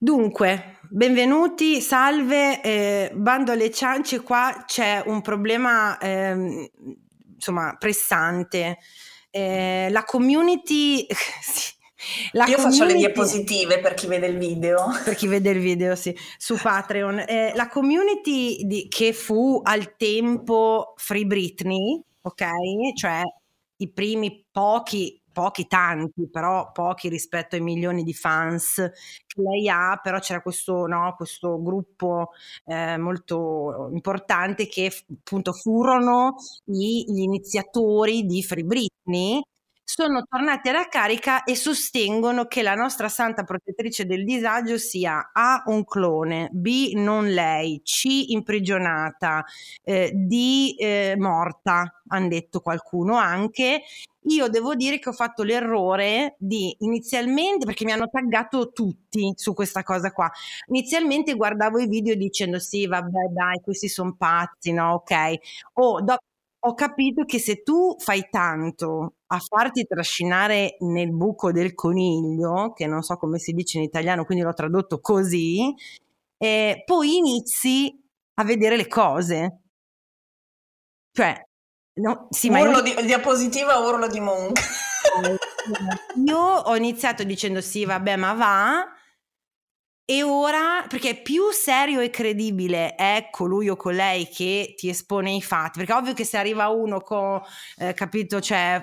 Dunque, benvenuti, salve, bando alle ciance, qua c'è un problema insomma pressante. La community... Faccio le diapositive per chi vede il video. Per chi vede il video, sì, su Patreon. La community che fu al tempo Free Britney, ok? Cioè i primi pochi, tanti, però pochi rispetto ai milioni di fans che lei ha, però c'era questo gruppo molto importante che appunto furono gli iniziatori di Free Britney. Sono tornati alla carica e sostengono che la nostra santa protettrice del disagio sia A. un clone, B. non lei, C. imprigionata, D. morta, hanno detto qualcuno anche. Io devo dire che ho fatto l'errore di inizialmente, perché mi hanno taggato tutti su questa cosa qua, inizialmente guardavo i video dicendo sì vabbè dai questi sono pazzi, no, ok, ho capito che se tu fai tanto a farti trascinare nel buco del coniglio, che non so come si dice in italiano, quindi l'ho tradotto così, poi inizi a vedere le cose. Cioè, no, sì, urlo di diapositiva, urlo di monk. Io ho iniziato dicendo sì, vabbè, ma va... E ora, perché più serio e credibile è colui o colei che ti espone i fatti, perché ovvio che se arriva uno con, capito, cioè,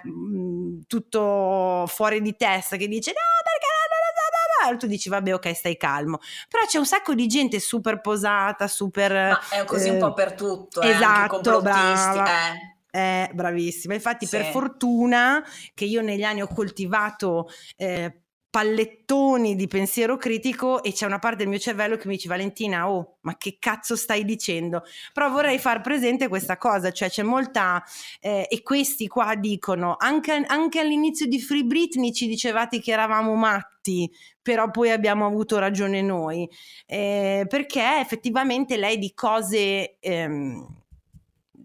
tutto fuori di testa che dice no perché, tu dici vabbè ok stai calmo, però c'è un sacco di gente super posata, super… Ma è così un po' per tutto, esatto, anche complottisti, bravissima, infatti sì. Per fortuna che io negli anni ho coltivato… pallettoni di pensiero critico e c'è una parte del mio cervello che mi dice Valentina, oh, ma che cazzo stai dicendo? Però vorrei far presente questa cosa, cioè c'è molta, e questi qua dicono, anche all'inizio di Free Britney ci dicevate che eravamo matti, però poi abbiamo avuto ragione noi, perché effettivamente lei di cose...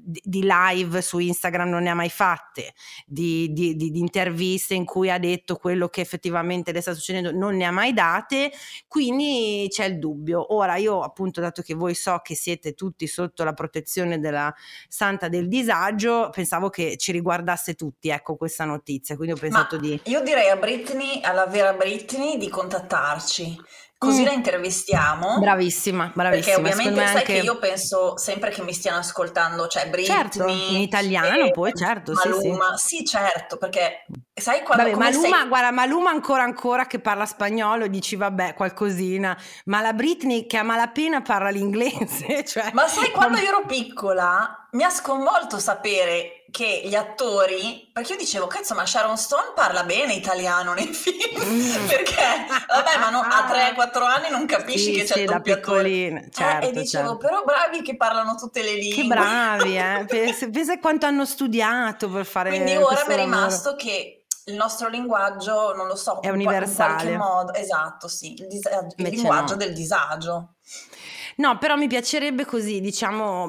di live su Instagram non ne ha mai fatte, di interviste in cui ha detto quello che effettivamente le sta succedendo non ne ha mai date, quindi c'è il dubbio. Ora io appunto, dato che voi so che siete tutti sotto la protezione della Santa del Disagio, pensavo che ci riguardasse tutti, ecco, questa notizia, quindi ho pensato io direi a Britney, alla vera Britney, di contattarci. Così la intervistiamo. Bravissima. Perché ovviamente sai anche... che io penso sempre che mi stiano ascoltando, cioè Britney. Certo, in italiano poi, certo. Maluma, sì, certo, perché sai quando… Vabbè, guarda, Maluma ancora che parla spagnolo, dici vabbè, qualcosina, ma la Britney che a malapena parla l'inglese, cioè… Ma sai, quando io ero piccola mi ha sconvolto sapere che gli attori, perché io dicevo cazzo, ma Sharon Stone parla bene italiano nei film, perché vabbè, ma no, a 3-4 anni non capisci, sì, che c'è il doppiatore, certo, e dicevo certo. Però bravi che parlano tutte le lingue, che bravi, pensa quanto hanno studiato per fare, quindi ora mi è rimasto che il nostro linguaggio, non lo so, è universale in qualche modo, esatto, sì, il linguaggio del disagio. No, però mi piacerebbe così, diciamo,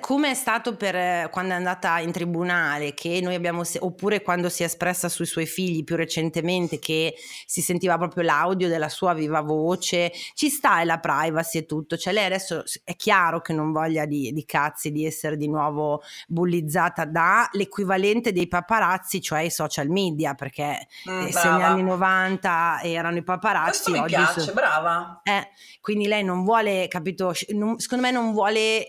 come è stato per quando è andata in tribunale, che noi abbiamo, oppure quando si è espressa sui suoi figli più recentemente, che si sentiva proprio l'audio della sua viva voce, ci sta, e la privacy e tutto, cioè lei adesso è chiaro che non voglia di cazzi di essere di nuovo bullizzata da l'equivalente dei paparazzi, cioè i social media, perché se negli anni 90 erano i paparazzi… Questo mi oggi piace, brava! Quindi lei non vuole, capito? Secondo me non vuole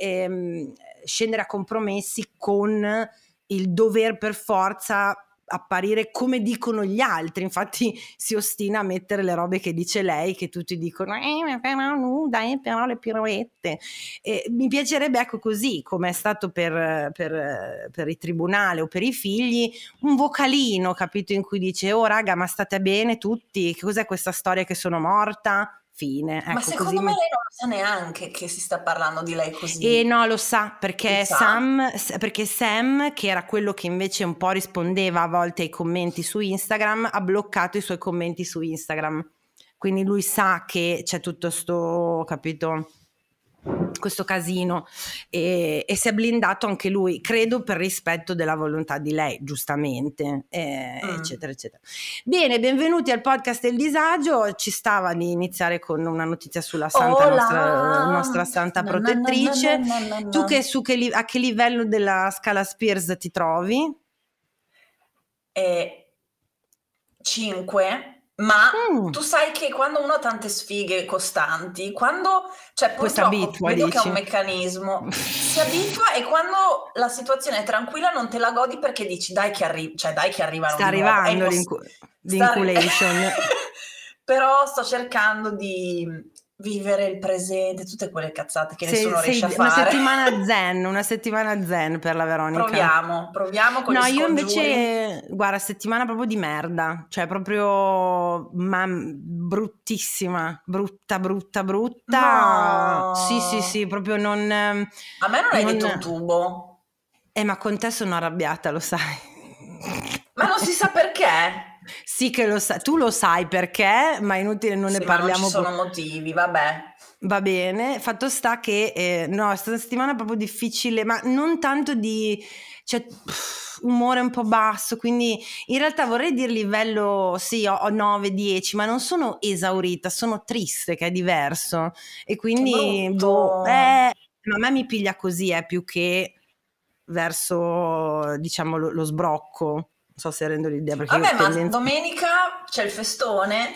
scendere a compromessi con il dover per forza apparire come dicono gli altri, infatti si ostina a mettere le robe che dice lei, che tutti dicono però nuda, però le pirouette, mi piacerebbe, ecco, così come è stato per il tribunale o per i figli, un vocalino, capito, in cui dice oh raga, ma state bene tutti, che cos'è questa storia che sono morta? Fine. Ecco, ma secondo me lei non sa neanche che si sta parlando di lei così. E no, lo sa, perché Sam, che era quello che invece un po' rispondeva a volte ai commenti su Instagram, ha bloccato i suoi commenti su Instagram, quindi lui sa che c'è tutto sto, capito… questo casino, e si è blindato anche lui, credo per rispetto della volontà di lei, giustamente, eccetera eccetera. Bene, benvenuti al podcast del disagio. Ci stava di iniziare con una notizia sulla santa, nostra santa protettrice. No. Tu a che livello della Scala Spears ti trovi? 5. Ma tu sai che quando uno ha tante sfighe costanti, cioè purtroppo vedo che è un meccanismo, si abitua, e quando la situazione è tranquilla non te la godi perché dici dai che arrivano. Sta arrivando l'inculation. Però sto cercando di vivere il presente, tutte quelle cazzate che nessuno riesce a fare. Una settimana zen per la Veronica. Proviamo con gli scongiuri. No, io invece, guarda, settimana proprio di merda, cioè proprio bruttissima, brutta. No. Sì, proprio non... A me non hai detto un tubo. Ma con te sono arrabbiata, lo sai. Ma non si sa perché. Sì che lo sai, tu lo sai perché, ma inutile, non ne parliamo. Non ci sono motivi, vabbè. Va bene, fatto sta che no, è stata una settimana proprio difficile, ma non tanto di... cioè umore un po' basso, quindi in realtà vorrei dire livello, sì, ho 9-10, ma non sono esaurita, sono triste, che è diverso, e quindi a me mi piglia così, più che verso, diciamo, lo sbrocco. So se rendo l'idea, perché vabbè, ma domenica c'è il festone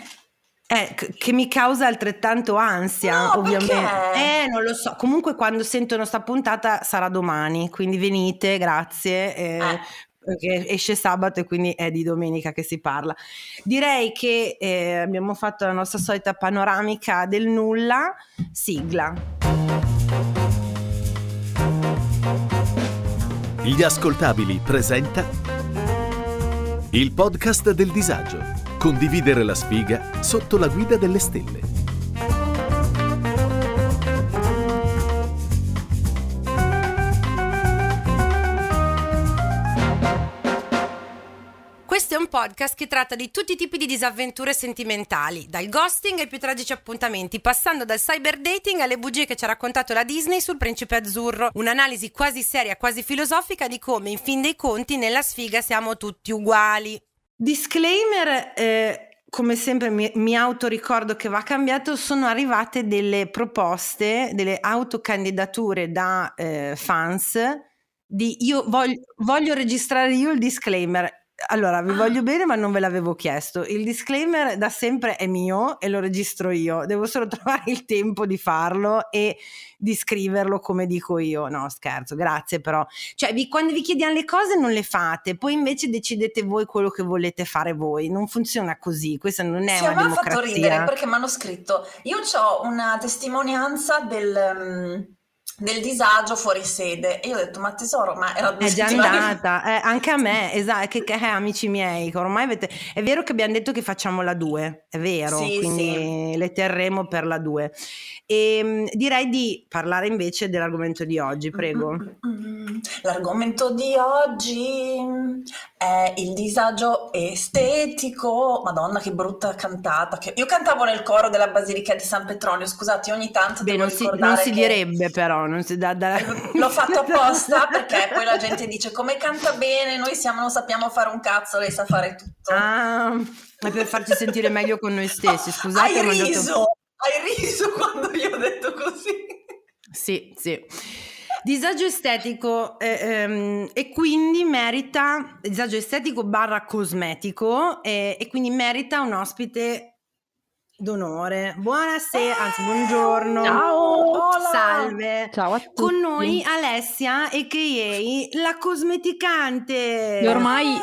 che mi causa altrettanto ansia, no, ovviamente perché? Non lo so, comunque quando sentono sta puntata sarà domani, quindi venite, grazie, perché esce sabato e quindi è di domenica che si parla. Direi che abbiamo fatto la nostra solita panoramica del nulla. Sigla. Gli Ascoltabili presenta il podcast del disagio. Condividere la sfiga sotto la guida delle stelle. Questo è un podcast che tratta di tutti i tipi di disavventure sentimentali, dal ghosting ai più tragici appuntamenti, passando dal cyber dating alle bugie che ci ha raccontato la Disney sul Principe Azzurro. Un'analisi quasi seria, quasi filosofica di come, in fin dei conti, nella sfiga siamo tutti uguali. Disclaimer, come sempre mi autoricordo che va cambiato, sono arrivate delle proposte, delle autocandidature da fans di io voglio registrare io il disclaimer. Allora, vi voglio bene, ma non ve l'avevo chiesto. Il disclaimer da sempre è mio e lo registro io. Devo solo trovare il tempo di farlo e di scriverlo come dico io. No, scherzo, grazie però. Cioè, quando vi chiediamo le cose non le fate, poi invece decidete voi quello che volete fare voi. Non funziona così, questa non è una democrazia. Mi ha fatto ridere perché mi hanno scritto. Io ho una testimonianza del disagio fuori sede, e io ho detto ma tesoro, ma era è già andata anche a me, esatto, che amici miei che ormai è vero che abbiamo detto che facciamo la 2, è vero, sì, quindi sì, le terremo per la 2. E direi di parlare invece dell'argomento di oggi, prego. L'argomento di oggi è il disagio estetico. Madonna, che brutta cantata, che io cantavo nel coro della Basilica di San Petronio, scusate, ogni tanto devo ricordare. Non si direbbe però, non si dà. L'ho fatto apposta perché poi la gente dice come canta bene, noi non sappiamo fare un cazzo, lei sa fare tutto. Ma per farci sentire meglio con noi stessi, scusate. Hai riso quando io ho detto così. Sì. Disagio estetico, e quindi merita, disagio estetico / cosmetico, e quindi merita un ospite d'onore. Buonasera, anzi buongiorno. Ciao. Salve. Ciao a tutti. Con noi Alessia, a.k.a. La Cosmeticante. E ormai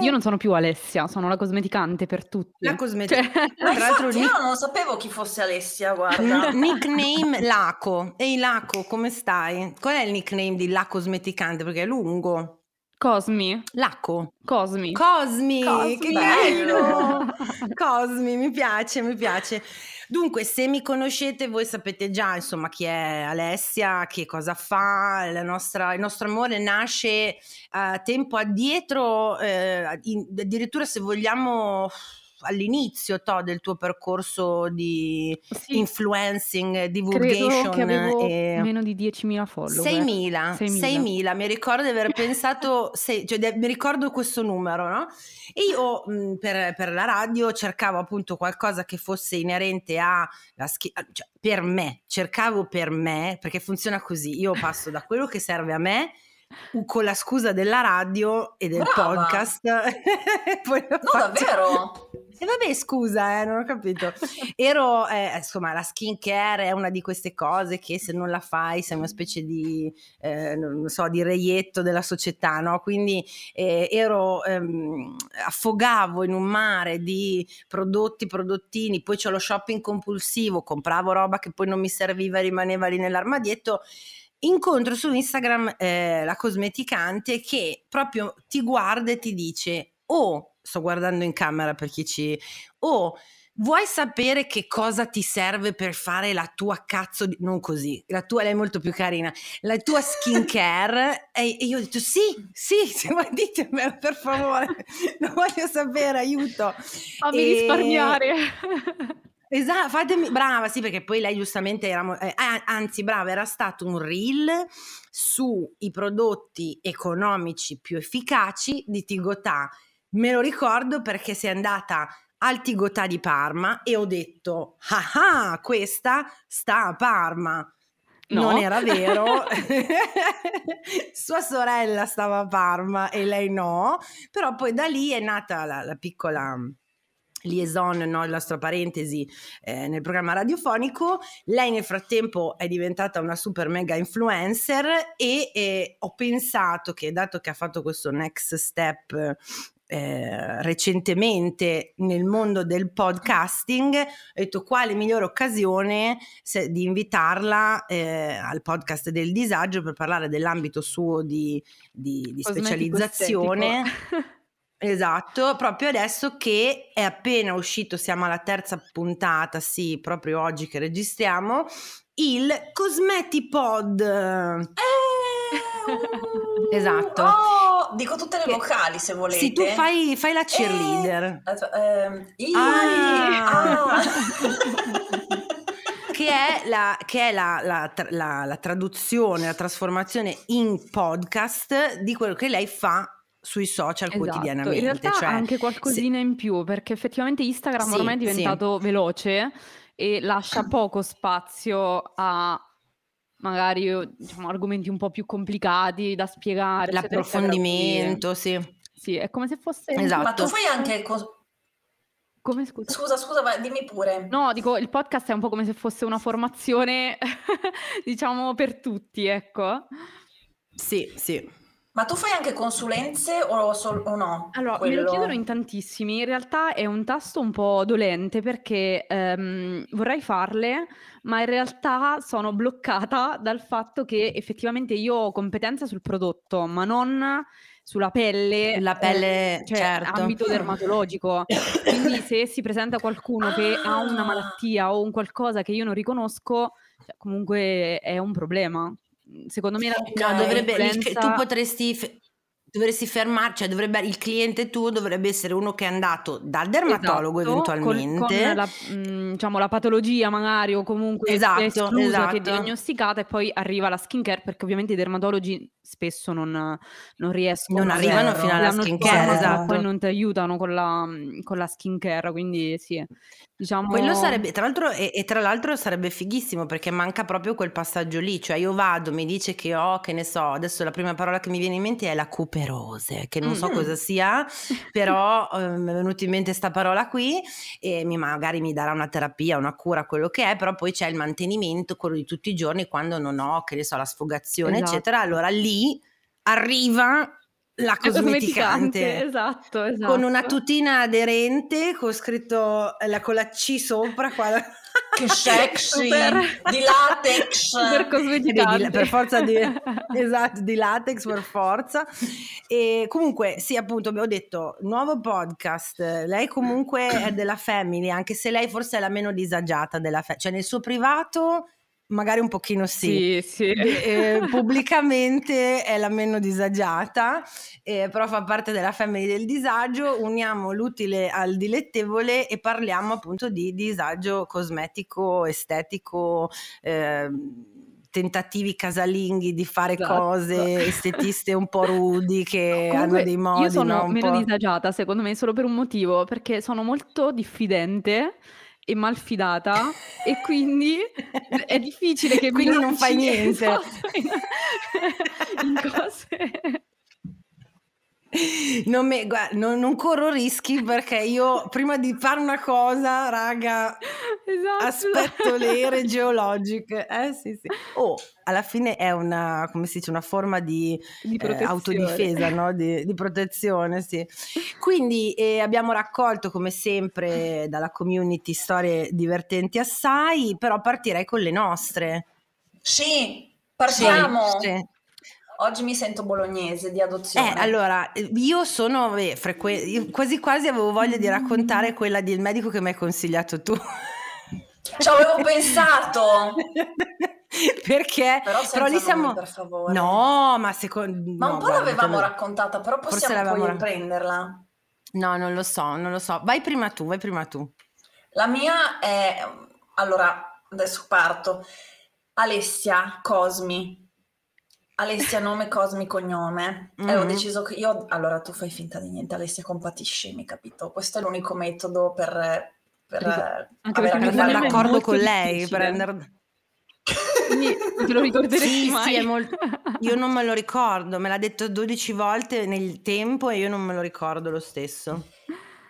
io non sono più Alessia, sono La Cosmeticante per tutti. La Cosmeticante. Cioè. Tra l'altro io non sapevo chi fosse Alessia, guarda. Nickname Laco. Ehi Laco, come stai? Qual è il nickname di La Cosmeticante? Perché è lungo. Cosmi. Laco. Cosmi. Che bello. Cosmi, mi piace. Dunque, se mi conoscete voi sapete già, insomma, chi è Alessia, che cosa fa. Il nostro amore nasce tempo addietro, addirittura se vogliamo all'inizio del tuo percorso di influencing, divulgation. Credo che avevo meno di 10.000 follower. 6.000. Mi ricordo di aver pensato, mi ricordo questo numero, no? E io per la radio cercavo appunto qualcosa che fosse inerente a cercavo per me, perché funziona così, io passo da quello che serve a me con la scusa della radio e del podcast. Poi davvero? E vabbè, scusa, non ho capito. Ero, insomma, la skincare è una di queste cose che se non la fai sei una specie di, non so, di reietto della società, no? Quindi affogavo in un mare di prodottini, poi c'ho lo shopping compulsivo, compravo roba che poi non mi serviva, rimaneva lì nell'armadietto. Incontro su Instagram la Cosmeticante, che proprio ti guarda e ti dice: oh, sto guardando in camera per chi ci... oh, vuoi sapere che cosa ti serve per fare la tua cazzo di... non così, la tua, lei è molto più carina, la tua skincare? E io ho detto sì, ma ditemelo per favore, non voglio sapere, aiuto, fammi risparmiare. Esatto, fatemi, brava, sì, perché poi lei giustamente era stato un reel sui prodotti economici più efficaci di Tigotà. Me lo ricordo perché sei andata al Tigotà di Parma e ho detto: ah, questa sta a Parma. No. Non era vero. Sua sorella stava a Parma e lei no, però poi da lì è nata la piccola liaison, no, la nostra parentesi nel programma radiofonico. Lei nel frattempo è diventata una super mega influencer e ho pensato che, dato che ha fatto questo next step recentemente nel mondo del podcasting, ho detto: quale migliore occasione di invitarla al podcast del Disagio per parlare dell'ambito suo di specializzazione. Esatto, proprio adesso che è appena uscito, siamo alla terza puntata, sì, proprio oggi che registriamo, il Cosmetipod. Esatto. Dico tutte le vocali se volete. Sì, tu fai la cheerleader. Che è la traduzione, la trasformazione in podcast di quello che lei fa sui social, esatto, quotidianamente. In realtà anche qualcosina in più, perché effettivamente Instagram ormai è diventato veloce e lascia poco spazio a magari, diciamo, argomenti un po' più complicati da spiegare. L'approfondimento, sì, è come se fosse... Esatto. Ma tu fai anche... Come, scusa, ma dimmi pure. No, dico, il podcast è un po' come se fosse una formazione, diciamo, per tutti, ecco. Sì. Ma tu fai anche consulenze o no? Allora, me lo chiedono in tantissimi. In realtà è un tasto un po' dolente perché vorrei farle, ma in realtà sono bloccata dal fatto che effettivamente io ho competenza sul prodotto, ma non sulla pelle. La pelle, cioè, certo. Ambito dermatologico. Quindi se si presenta qualcuno che ha una malattia o un qualcosa che io non riconosco, comunque è un problema. Secondo me dovresti fermarci, cioè dovrebbe, il cliente tuo dovrebbe essere uno che è andato dal dermatologo, esatto, eventualmente con la patologia magari, o comunque esclusa, che è diagnosticata, e poi arriva la skincare, perché ovviamente i dermatologi spesso non riescono, non arrivano fino alla skincare, esatto, poi non ti aiutano con la skincare, quindi sì, diciamo quello sarebbe, tra l'altro sarebbe fighissimo, perché manca proprio quel passaggio lì, cioè io vado, mi dice che ho, che ne so, adesso la prima parola che mi viene in mente è la cuperose, che non so cosa sia, però mi è venuta in mente sta parola qui, e magari mi darà una terapia, una cura, quello che è, però poi c'è il mantenimento, quello di tutti i giorni, quando non ho, che ne so, la sfogazione, esatto, eccetera, allora lì arriva la Cosmeticante, esatto, con una tutina aderente con scritto con la C sopra qua, che sexy, di latex, per forza di latex, per forza. E comunque sì, appunto, abbiamo detto nuovo podcast, lei comunque è della family, anche se lei forse è la meno disagiata della cioè nel suo privato magari un pochino sì. Pubblicamente è la meno disagiata, però fa parte della family del disagio. Uniamo l'utile al dilettevole e parliamo appunto di disagio cosmetico, estetico, tentativi casalinghi di fare cose, estetiste un po' rudi che comunque hanno dei modi. Io sono meno disagiata, secondo me, solo per un motivo, perché sono molto diffidente e malfidata e quindi è difficile che quindi non fai niente in cose. Non corro rischi, perché io prima di fare una cosa, raga, aspetto le ere geologiche. Sì. Alla fine è una, come si dice, una forma di autodifesa, no? di protezione, sì. Quindi abbiamo raccolto, come sempre, dalla community storie divertenti assai, però partirei con le nostre. Sì, partiamo! Sì. Oggi mi sento bolognese di adozione. Allora, io sono quasi quasi avevo voglia di raccontare quella del medico che mi hai consigliato tu. Ci avevo pensato. Perché? Però lì siamo, per favore. No, ma secondo guarda, l'avevamo raccontata, però possiamo poi riprenderla. No, non lo so. Vai prima tu. La mia è, allora, adesso parto. Alessia Cosmi. Alessia nome, Cosmi cognome. Ho deciso che io... Allora, tu fai finta di niente, Alessia, compatisci, mi capito? Questo è l'unico metodo per avere d'accordo con lei. Per andare... Non te lo ricorderesti mai. Sì, io non me lo ricordo. Me l'ha detto 12 volte nel tempo e io non me lo ricordo lo stesso.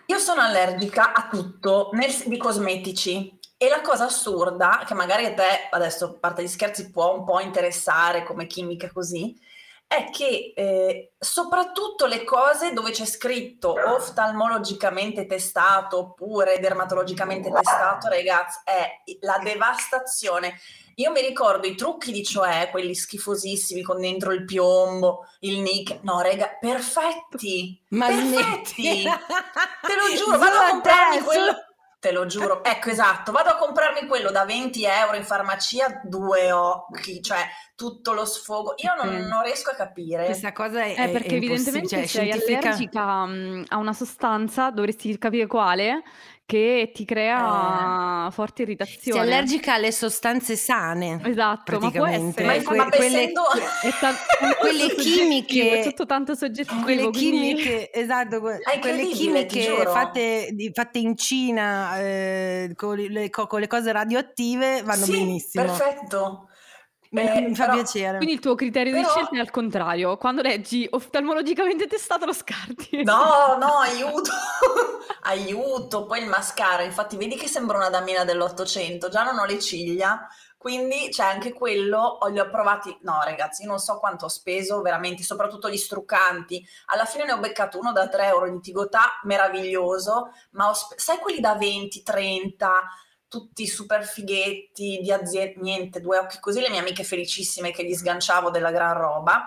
Io sono allergica a tutto di cosmetici. E la cosa assurda, che magari a te, adesso a parte gli scherzi, può un po' interessare come chimica così, è che soprattutto le cose dove c'è scritto oftalmologicamente testato oppure dermatologicamente testato, ragazzi, è la devastazione. Io mi ricordo i trucchi di Cioè, quelli schifosissimi con dentro il piombo, il nick. No, raga, perfetti! Te lo giuro, vado a comprarmi quello... Te lo giuro, ecco, esatto, vado a comprarmi quello da 20 euro in farmacia, 2 occhi, cioè tutto lo sfogo. Io non riesco a capire. Questa cosa è perché è evidentemente sei allergica a una sostanza, dovresti capire quale, che ti crea forte irritazione. Sei allergica alle sostanze sane. Esatto, ma può essere. Ma pensando... quelle chimiche... È tutto tanto soggettivo. Quelle chimiche, quindi... esatto. Quelle chimiche fatte in Cina con le cose radioattive vanno benissimo. Perfetto. Mi fa piacere. Quindi il tuo criterio di scelta è al contrario. Quando leggi oftalmologicamente testato lo scarti. No, aiuto. Aiuto. Poi il mascara, infatti vedi che sembra una damina dell'800. Già non ho le ciglia, quindi c'è anche quello. Li ho provati. No, ragazzi, io non so quanto ho speso veramente, soprattutto gli struccanti. Alla fine ne ho beccato uno da 3 euro di Tigotà, meraviglioso. Ma sai quelli da 20, 30... tutti super fighetti di azienda, niente, 2 occhi così, le mie amiche felicissime che gli sganciavo della gran roba.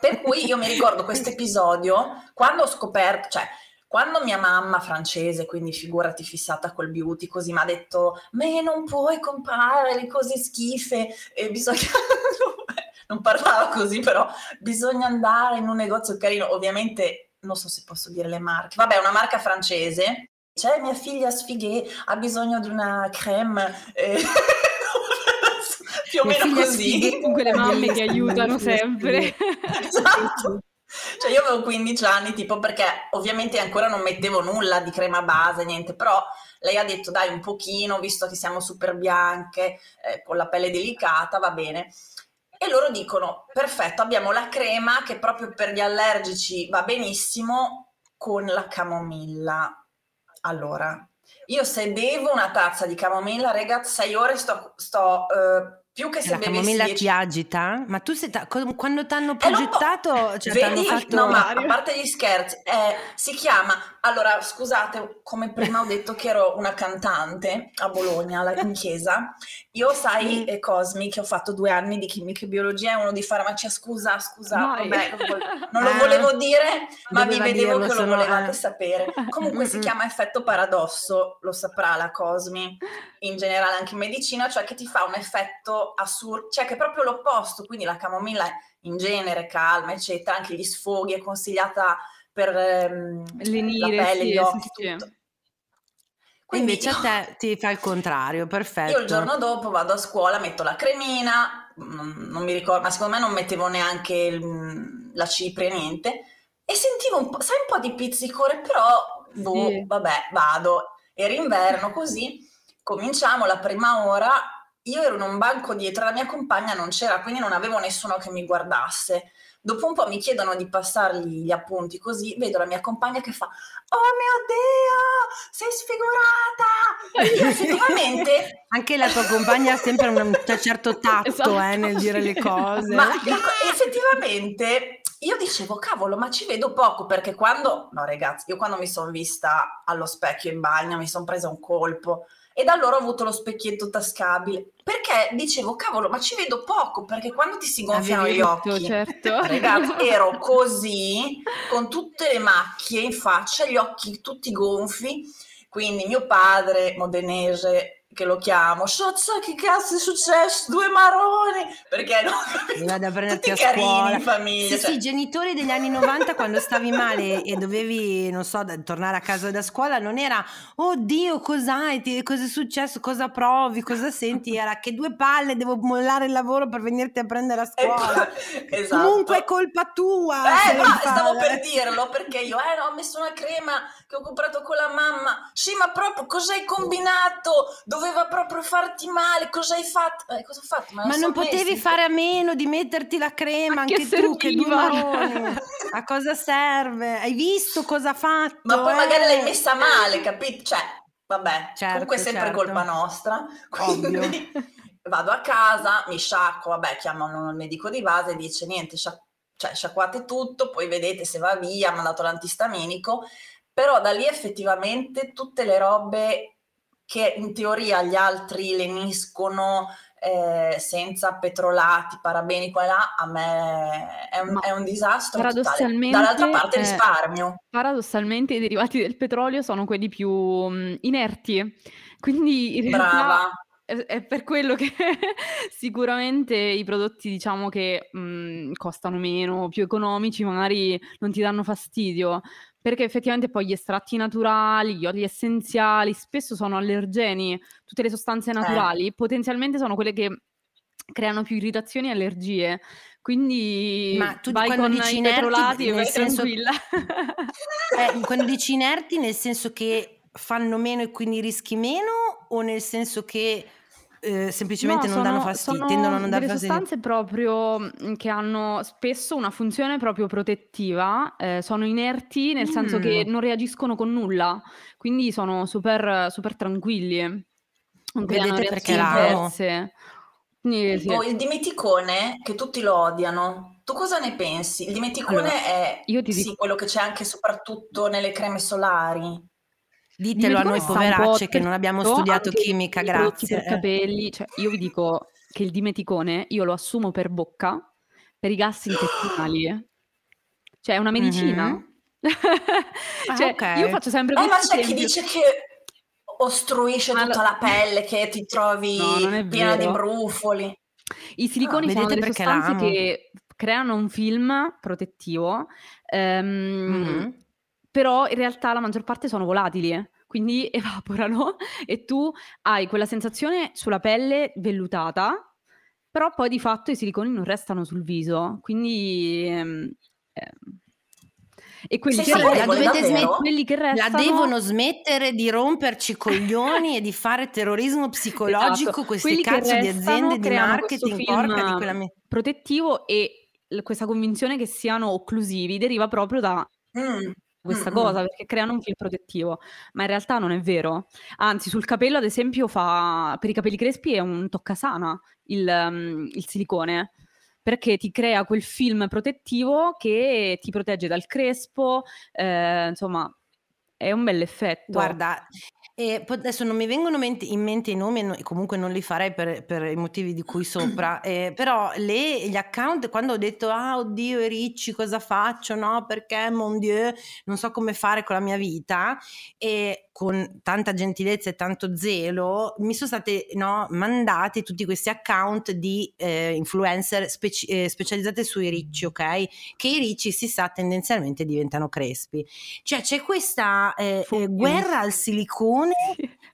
Per cui io mi ricordo questo episodio quando ho scoperto, cioè quando mia mamma, francese, quindi figurati, fissata col beauty così, mi ha detto non puoi comprare le cose schife, e bisogna non parlava così, però bisogna andare in un negozio carino, ovviamente non so se posso dire le marche, vabbè, una marca francese. C'è mia figlia sfighè, ha bisogno di una creme, più o meno così. Comunque le mamme che aiutano sempre. Esatto. Cioè io avevo 15 anni, tipo, perché ovviamente ancora non mettevo nulla di crema base, niente, però lei ha detto dai un pochino, visto che siamo super bianche, con la pelle delicata, va bene. E loro dicono, perfetto, abbiamo la crema che proprio per gli allergici va benissimo con la camomilla. Allora, io se bevo una tazza di camomilla, ragazzi, 6 ore sto Più che se la camomilla ti agita, ma tu sei quando ti hanno progettato, cioè, vedi, fatto... No, ma a parte gli scherzi, si chiama, allora scusate, come prima ho detto che ero una cantante a Bologna, in chiesa, io sai Cosmi che ho fatto 2 anni di chimica e biologia e uno di farmacia, scusa, vabbè, non lo volevo dire, ma vi vedevo che lo volevate sapere. Comunque si chiama effetto paradosso, lo saprà la Cosmi, in generale anche in medicina, cioè che ti fa un effetto assurdo, cioè che è proprio l'opposto, quindi la camomilla in genere calma eccetera, anche gli sfoghi è consigliata per lenire, la pelle, gli occhi, tutto. Quindi invece a te ti fa il contrario, perfetto. Io il giorno dopo vado a scuola, metto la cremina, non mi ricordo, ma secondo me non mettevo neanche la cipria, niente, e sentivo un po' di pizzicore, però vabbè, vado, era inverno, così cominciamo la prima ora. Io ero in un banco dietro, la mia compagna non c'era, quindi non avevo nessuno che mi guardasse. Dopo un po' mi chiedono di passargli gli appunti, così vedo la mia compagna che fa: "Oh mio Dio, sei sfigurata!" E io effettivamente... Anche la tua compagna ha sempre un certo tatto, esatto, nel dire le cose. Ma effettivamente io dicevo, cavolo, ma ci vedo poco, perché quando... No ragazzi, io quando mi sono vista allo specchio in bagno mi sono presa un colpo. E da allora ho avuto lo specchietto tascabile, perché dicevo, cavolo, ma ci vedo poco, perché quando ti si gonfiano gli occhi, certo. Ragazzi, ero così, con tutte le macchie in faccia, gli occhi tutti gonfi, quindi mio padre, modenese, che lo chiamo, "Sciozza, che cazzo è successo? 2 maroni!" Perché no? Vado a prenderti tutti a scuola. Famiglia, sì, cioè. Sì, genitori degli anni 90, quando stavi male e dovevi, non so, tornare a casa da scuola, non era "Oddio, cos'hai? Cosa è successo? Cosa provi? Cosa senti?" Era "Che 2 palle, devo mollare il lavoro per venirti a prendere a scuola." Esatto. Comunque è colpa tua. Ma stavo per dirlo, perché io ho messo una crema che ho comprato con la mamma. "Sì, ma proprio cosa hai combinato? Doveva proprio farti male, cosa hai fatto?" Cosa ho fatto? Ma non potevi fare a meno di metterti la crema, anche tu, che 2 maroni, a cosa serve? Hai visto cosa ha fatto? Ma poi magari l'hai messa male, capito? Cioè, vabbè, certo, comunque è sempre colpa nostra, quindi vado a casa, mi sciacquo, vabbè, chiamano il medico di base e dice niente, sciacquate tutto, poi vedete se va via, mi ha dato l'antistaminico, però da lì effettivamente tutte le robe... che in teoria gli altri leniscono senza petrolati, parabeni qua e là, a me è un disastro totale. Dall'altra parte risparmio. Paradossalmente i derivati del petrolio sono quelli più inerti, quindi in realtà è per quello che sicuramente i prodotti, diciamo, che costano meno, più economici, magari non ti danno fastidio, perché effettivamente poi gli estratti naturali, gli oli essenziali, spesso sono allergeni, tutte le sostanze naturali potenzialmente sono quelle che creano più irritazioni e allergie, quindi ma tu vai con i petrolati e vai tranquilla. Quando dici inerti, nel senso che fanno meno e quindi rischi meno, o nel senso che... semplicemente no, non danno fastidio, tendono a non dare fastidio. Sostanze proprio che hanno spesso una funzione proprio protettiva, sono inerti nel senso che non reagiscono con nulla, quindi sono super, super tranquilli. Vedete perché diverse. Il dimeticone, che tutti lo odiano, tu cosa ne pensi? Il dimeticone è quello che c'è anche soprattutto nelle creme solari. Ditelo a noi poveracce che non abbiamo studiato chimica, grazie. Per capelli, cioè, io vi dico che il dimeticone io lo assumo per bocca, per i gas intestinali. Cioè è una medicina. Cioè, okay. Io faccio sempre questo esempio. Ma c'è chi dice che ostruisce tutta la pelle, che ti trovi piena di brufoli. I siliconi sono delle sostanze che creano un film protettivo, però in realtà la maggior parte sono volatili, quindi evaporano e tu hai quella sensazione sulla pelle vellutata, però poi di fatto i siliconi non restano sul viso, quindi... E quelli che restano... La devono smettere di romperci i coglioni e di fare terrorismo psicologico, esatto. Questi cazzo di aziende di marketing porca di quella... protettivo, e questa convinzione che siano occlusivi deriva proprio da... questa cosa, perché creano un film protettivo, ma in realtà non è vero. Anzi, sul capello ad esempio fa, per i capelli crespi è un toccasana il silicone, perché ti crea quel film protettivo che ti protegge dal crespo, insomma è un bel effetto. Guarda, adesso non mi vengono in mente i nomi, e comunque non li farei per i motivi di cui sopra, però gli account, quando ho detto oddio i ricci cosa faccio, no, perché mon Dieu non so come fare con la mia vita, e con tanta gentilezza e tanto zelo mi sono state mandati tutti questi account di influencer specializzate sui ricci, ok, che i ricci si sa tendenzialmente diventano crespi, cioè c'è questa guerra al silicone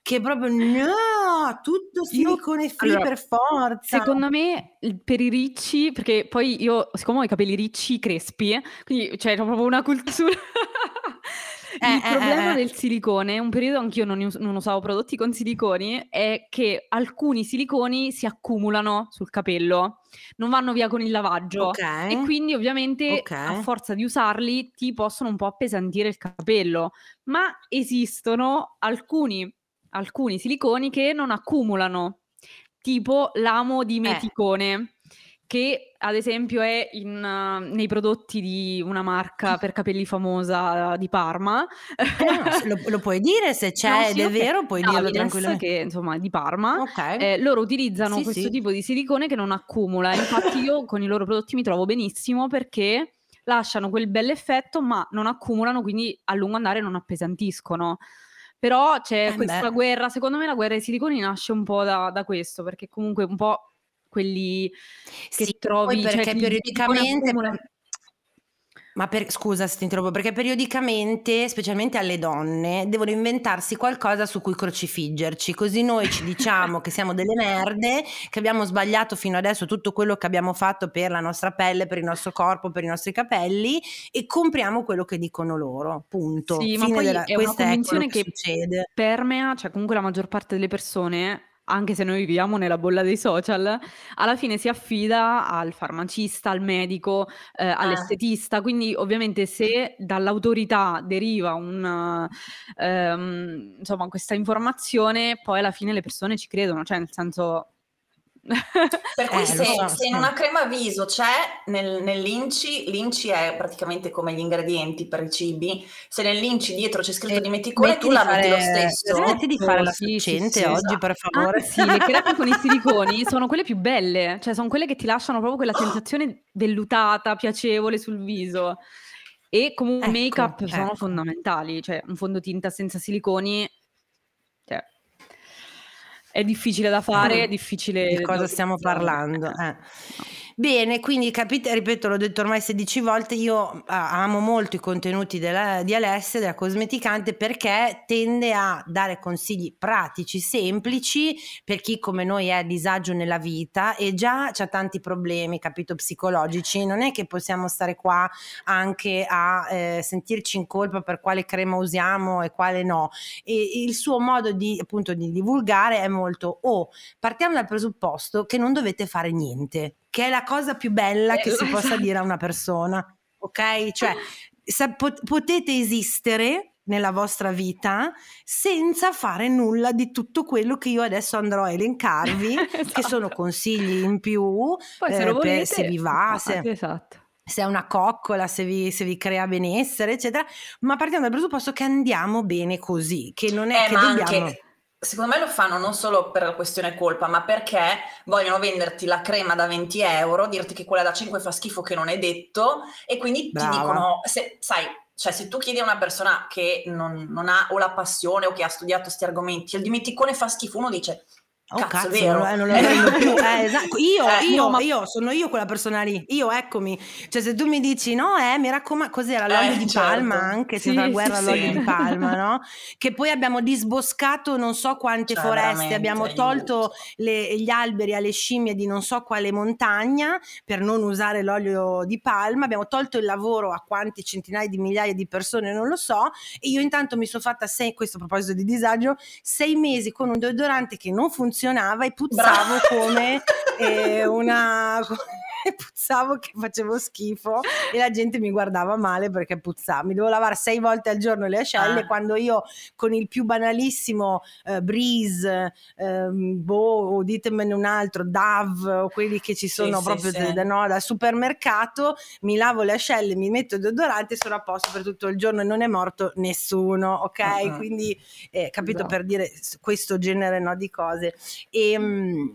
che proprio no, tutto silicone free, allora, per forza. Secondo me per i ricci, perché poi io siccome ho i capelli ricci crespi, quindi c'è proprio una cultura il problema del silicone, un periodo anch'io non usavo prodotti con siliconi, è che alcuni siliconi si accumulano sul capello, non vanno via con il lavaggio, okay. E quindi ovviamente a forza di usarli ti possono un po' appesantire il capello, ma esistono alcuni siliconi che non accumulano, tipo l'amo Dimeticone, che ad esempio è nei prodotti di una marca per capelli famosa di Parma. Lo puoi dire se c'è, ed è vero, puoi dirlo tranquillamente. Che insomma è di Parma, loro utilizzano questo tipo di silicone che non accumula, infatti io con i loro prodotti mi trovo benissimo perché lasciano quel bell'effetto ma non accumulano, quindi a lungo andare non appesantiscono. Però c'è questa guerra, secondo me la guerra ai siliconi nasce un po' da questo, perché comunque un po' quelli che trovi, perché cioè, periodicamente scusa se ti interrompo, perché periodicamente, specialmente alle donne, devono inventarsi qualcosa su cui crocifiggerci, così noi ci diciamo che siamo delle merde, che abbiamo sbagliato fino adesso tutto quello che abbiamo fatto per la nostra pelle, per il nostro corpo, per i nostri capelli, e compriamo quello che dicono loro, punto. Sì, ma poi è una convinzione che succede, permea, cioè comunque la maggior parte delle persone, anche se noi viviamo nella bolla dei social, alla fine si affida al farmacista, al medico, all'estetista, quindi ovviamente se dall'autorità deriva insomma questa informazione, poi alla fine le persone ci credono, cioè nel senso... Per cui se in una crema viso c'è nell'inci è praticamente come gli ingredienti per i cibi, se nell'inci dietro c'è scritto Dimeticone, tu la metti lo stesso. Smetti di fare la succente oggi, per favore. Sì, le creme con i siliconi sono quelle più belle, cioè sono quelle che ti lasciano proprio quella sensazione vellutata, piacevole sul viso. E comunque i make-up sono fondamentali, cioè un fondotinta senza siliconi è difficile da fare, è difficile... Di cosa stiamo parlando? No. Bene, quindi capite, ripeto, l'ho detto ormai 16 volte, io amo molto i contenuti di Alessia, della Cosmeticante, perché tende a dare consigli pratici, semplici, per chi come noi è a disagio nella vita e già c'ha tanti problemi, capito, psicologici. Non è che possiamo stare qua anche a sentirci in colpa per quale crema usiamo e quale no. E il suo modo di, appunto, di divulgare è molto partiamo dal presupposto che non dovete fare niente, che è la cosa più bella che si possa dire a una persona, ok? Cioè, potete esistere nella vostra vita senza fare nulla di tutto quello che io adesso andrò a elencarvi, che sono consigli in più, poi se lo volete, se vi va, se è una coccola, se vi crea benessere, eccetera, ma partiamo dal presupposto che andiamo bene così, che non è che dobbiamo... Anche... Secondo me lo fanno non solo per la questione colpa, ma perché vogliono venderti la crema da 20 euro, dirti che quella da 5 fa schifo, che non è detto, e quindi ti dicono, se tu chiedi a una persona che non ha o la passione o che ha studiato questi argomenti, il Dimeticone fa schifo, uno dice... cazzo, vero, non lo prendo più. Esatto. Io sono io quella persona lì. Io, eccomi. Cioè, se tu mi dici no, mi raccomando, cos'era l'olio di palma? Anche se la guerra all'olio di palma, no? Che poi abbiamo disboscato non so quante foreste, abbiamo tolto gli alberi alle scimmie di non so quale montagna per non usare l'olio di palma, abbiamo tolto il lavoro a quanti centinaia di migliaia di persone, non lo so. E io intanto mi sono fatta questo a proposito di disagio, 6 mesi con un deodorante che non funzionava e puzzavo come una puzzavo che facevo schifo e la gente mi guardava male perché puzzavo. Mi dovevo lavare 6 volte al giorno le ascelle, quando io con il più banalissimo Breeze, o ditemene un altro, Dav, o quelli che ci sono no, dal supermercato, mi lavo le ascelle, mi metto deodorante e sono a posto per tutto il giorno e non è morto nessuno, ok? Quindi capito, per dire questo genere, no, di cose. E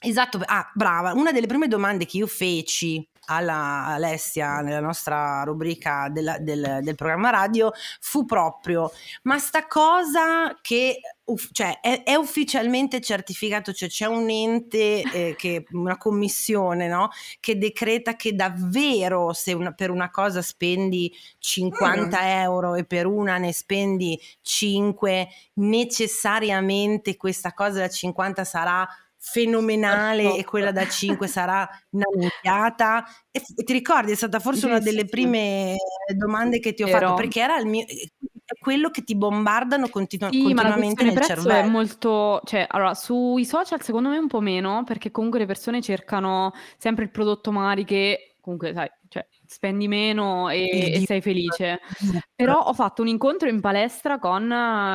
esatto, brava, una delle prime domande che io feci alla Alessia nella nostra rubrica del programma radio fu proprio: ma sta cosa che cioè è ufficialmente certificato, cioè c'è un ente, che una commissione, no, che decreta che davvero se per una cosa spendi 50 euro e per una ne spendi 5, necessariamente questa cosa da 50 sarà fenomenale e quella da 5 sarà una minchiata? E ti ricordi, è stata forse una delle prime domande che ti ho fatto, perché era quello che ti bombardano continuamente nel cervello. È molto, cioè, allora, sui social secondo me un po' meno, perché comunque le persone cercano sempre il prodotto mari che comunque, sai, cioè, spendi meno e sei felice. Però ho fatto un incontro in palestra con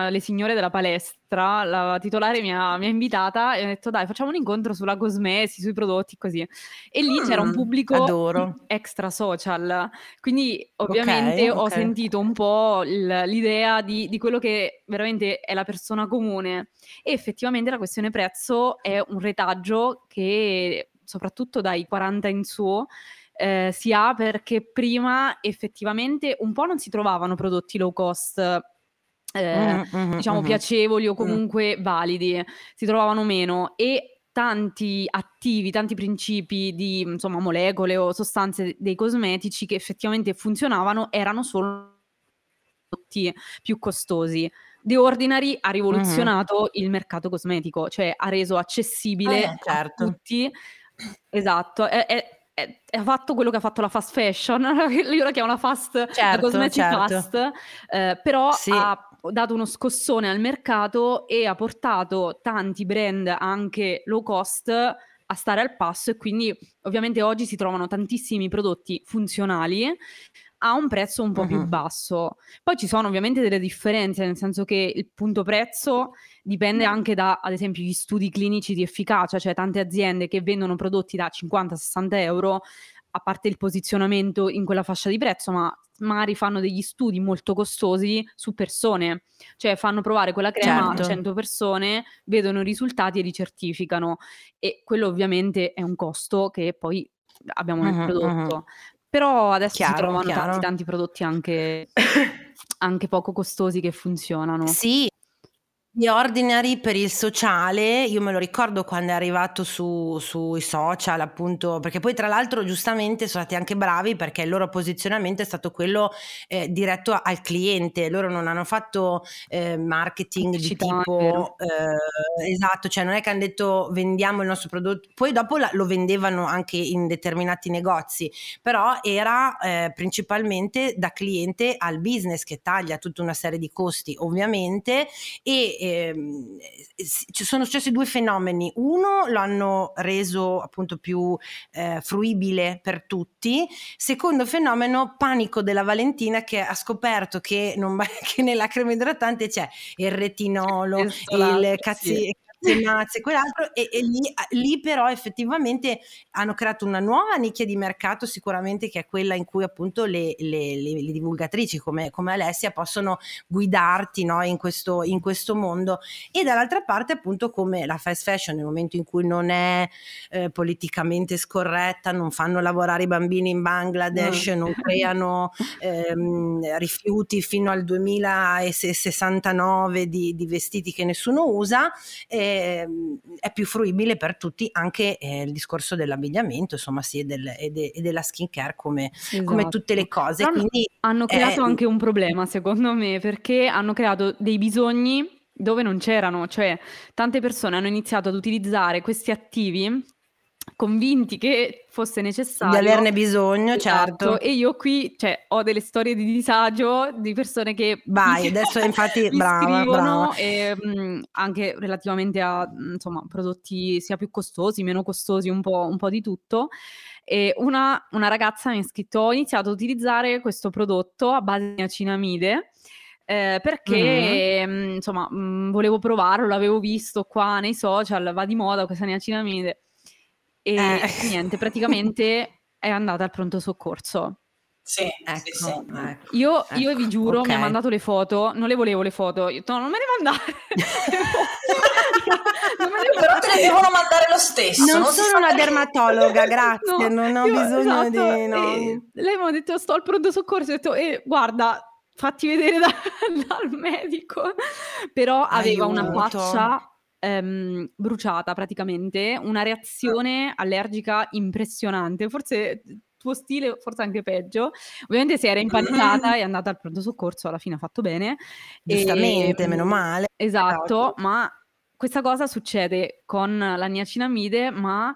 le signore della palestra, la titolare mi ha invitata e ho detto: dai, facciamo un incontro sulla cosmesi, sui prodotti, così. E lì c'era un pubblico extra social, quindi ovviamente ho sentito un po' l'idea di quello che veramente è la persona comune, e effettivamente la questione prezzo è un retaggio che soprattutto dai 40 in su si ha, perché prima effettivamente un po' non si trovavano prodotti low cost, diciamo piacevoli o comunque validi, si trovavano meno, e tanti attivi, tanti principi di, insomma, molecole o sostanze dei cosmetici che effettivamente funzionavano erano solo prodotti più costosi. The Ordinary ha rivoluzionato il mercato cosmetico, cioè ha reso accessibile a tutti. Esatto, ha fatto quello che ha fatto la fast fashion, io la chiamo la fast, fast, però ha dato uno scossone al mercato e ha portato tanti brand anche low cost a stare al passo, e quindi ovviamente oggi si trovano tantissimi prodotti funzionali a un prezzo un po' più basso. Poi ci sono ovviamente delle differenze, nel senso che il punto prezzo dipende anche da, ad esempio, gli studi clinici di efficacia, cioè tante aziende che vendono prodotti da 50-60 euro, a parte il posizionamento in quella fascia di prezzo, ma magari fanno degli studi molto costosi su persone, cioè fanno provare quella crema a 100 persone, vedono i risultati e li certificano, e quello ovviamente è un costo che poi abbiamo nel prodotto. Però adesso si trovano tanti prodotti anche poco costosi che funzionano. Sì. Gli Ordinary per il sociale, io me lo ricordo quando è arrivato sui social, appunto, perché poi tra l'altro giustamente sono stati anche bravi, perché il loro posizionamento è stato quello diretto al cliente. Loro non hanno fatto marketing di tipo esatto, cioè non è che hanno detto vendiamo il nostro prodotto, poi dopo lo vendevano anche in determinati negozi, però era principalmente da cliente al business, che taglia tutta una serie di costi ovviamente. E ci sono successi due fenomeni: uno, l'hanno reso appunto più fruibile per tutti; secondo fenomeno, panico della Valentina, che ha scoperto che nella crema idratante c'è il retinolo, il cazzimazzo e quell'altro, e lì però effettivamente hanno creato una nuova nicchia di mercato, sicuramente, che è quella in cui appunto le divulgatrici come Alessia possono guidarti, no, in questo mondo. E dall'altra parte, appunto, come la fast fashion, nel momento in cui non è politicamente scorretta, non fanno lavorare i bambini in Bangladesh, non creano rifiuti fino al 2069 di vestiti che nessuno usa, è più fruibile per tutti anche il discorso dell'abbigliamento, insomma, sì, e della skincare, come tutte le cose. Quindi hanno creato anche un problema, secondo me, perché hanno creato dei bisogni dove non c'erano, cioè tante persone hanno iniziato ad utilizzare questi attivi convinti che fosse necessario di averne bisogno, esatto, certo. E io qui, cioè, ho delle storie di disagio di persone che vai adesso infatti brava e, anche relativamente a, insomma, prodotti sia più costosi, meno costosi, un po' di tutto. E una ragazza mi ha scritto: ho iniziato a utilizzare questo prodotto a base di niacinamide perché insomma volevo provarlo, l'avevo visto qua nei social, va di moda questa niacinamide. E niente, praticamente è andata al pronto soccorso. Sì, ecco, sì. Ecco, io vi giuro, okay, mi ha mandato le foto, non le volevo le foto, io ho detto, no, non me le mandare. Però te le devono mandare lo stesso. Non sono una dermatologa, grazie, no, non ho bisogno, esatto, di... No. Lei mi ha detto, sto al pronto soccorso, ho detto, guarda, fatti vedere dal medico. Però aveva una faccia... bruciata, praticamente una reazione allergica impressionante, forse tuo stile, forse anche peggio. Ovviamente si era impanicata, è andata al pronto soccorso, alla fine ha fatto bene, giustamente, meno male, esatto. Ma questa cosa succede con la niacinamide, ma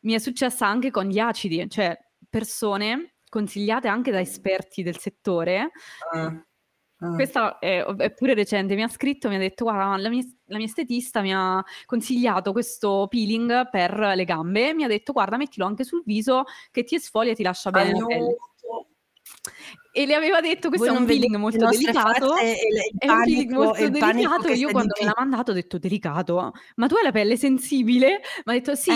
mi è successa anche con gli acidi, cioè persone consigliate anche da esperti del settore. Questa è pure recente, mi ha scritto, mi ha detto, guarda, la mia estetista mi ha consigliato questo peeling per le gambe, mi ha detto, guarda, mettilo anche sul viso che ti esfolia e ti lascia bene la pelle. E le aveva detto, questo è un peeling molto delicato, è un peeling molto delicato. Io quando me l'ha mandato ho detto, delicato? Ma tu hai la pelle sensibile? Mi ha detto, sì.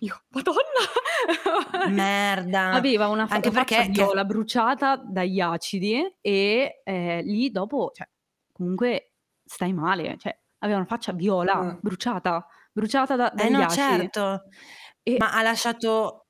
Io, madonna, merda. Aveva una faccia viola bruciata dagli acidi e lì dopo, cioè, comunque stai male, cioè, aveva una faccia viola bruciata dagli acidi. Certo. E... ma ha lasciato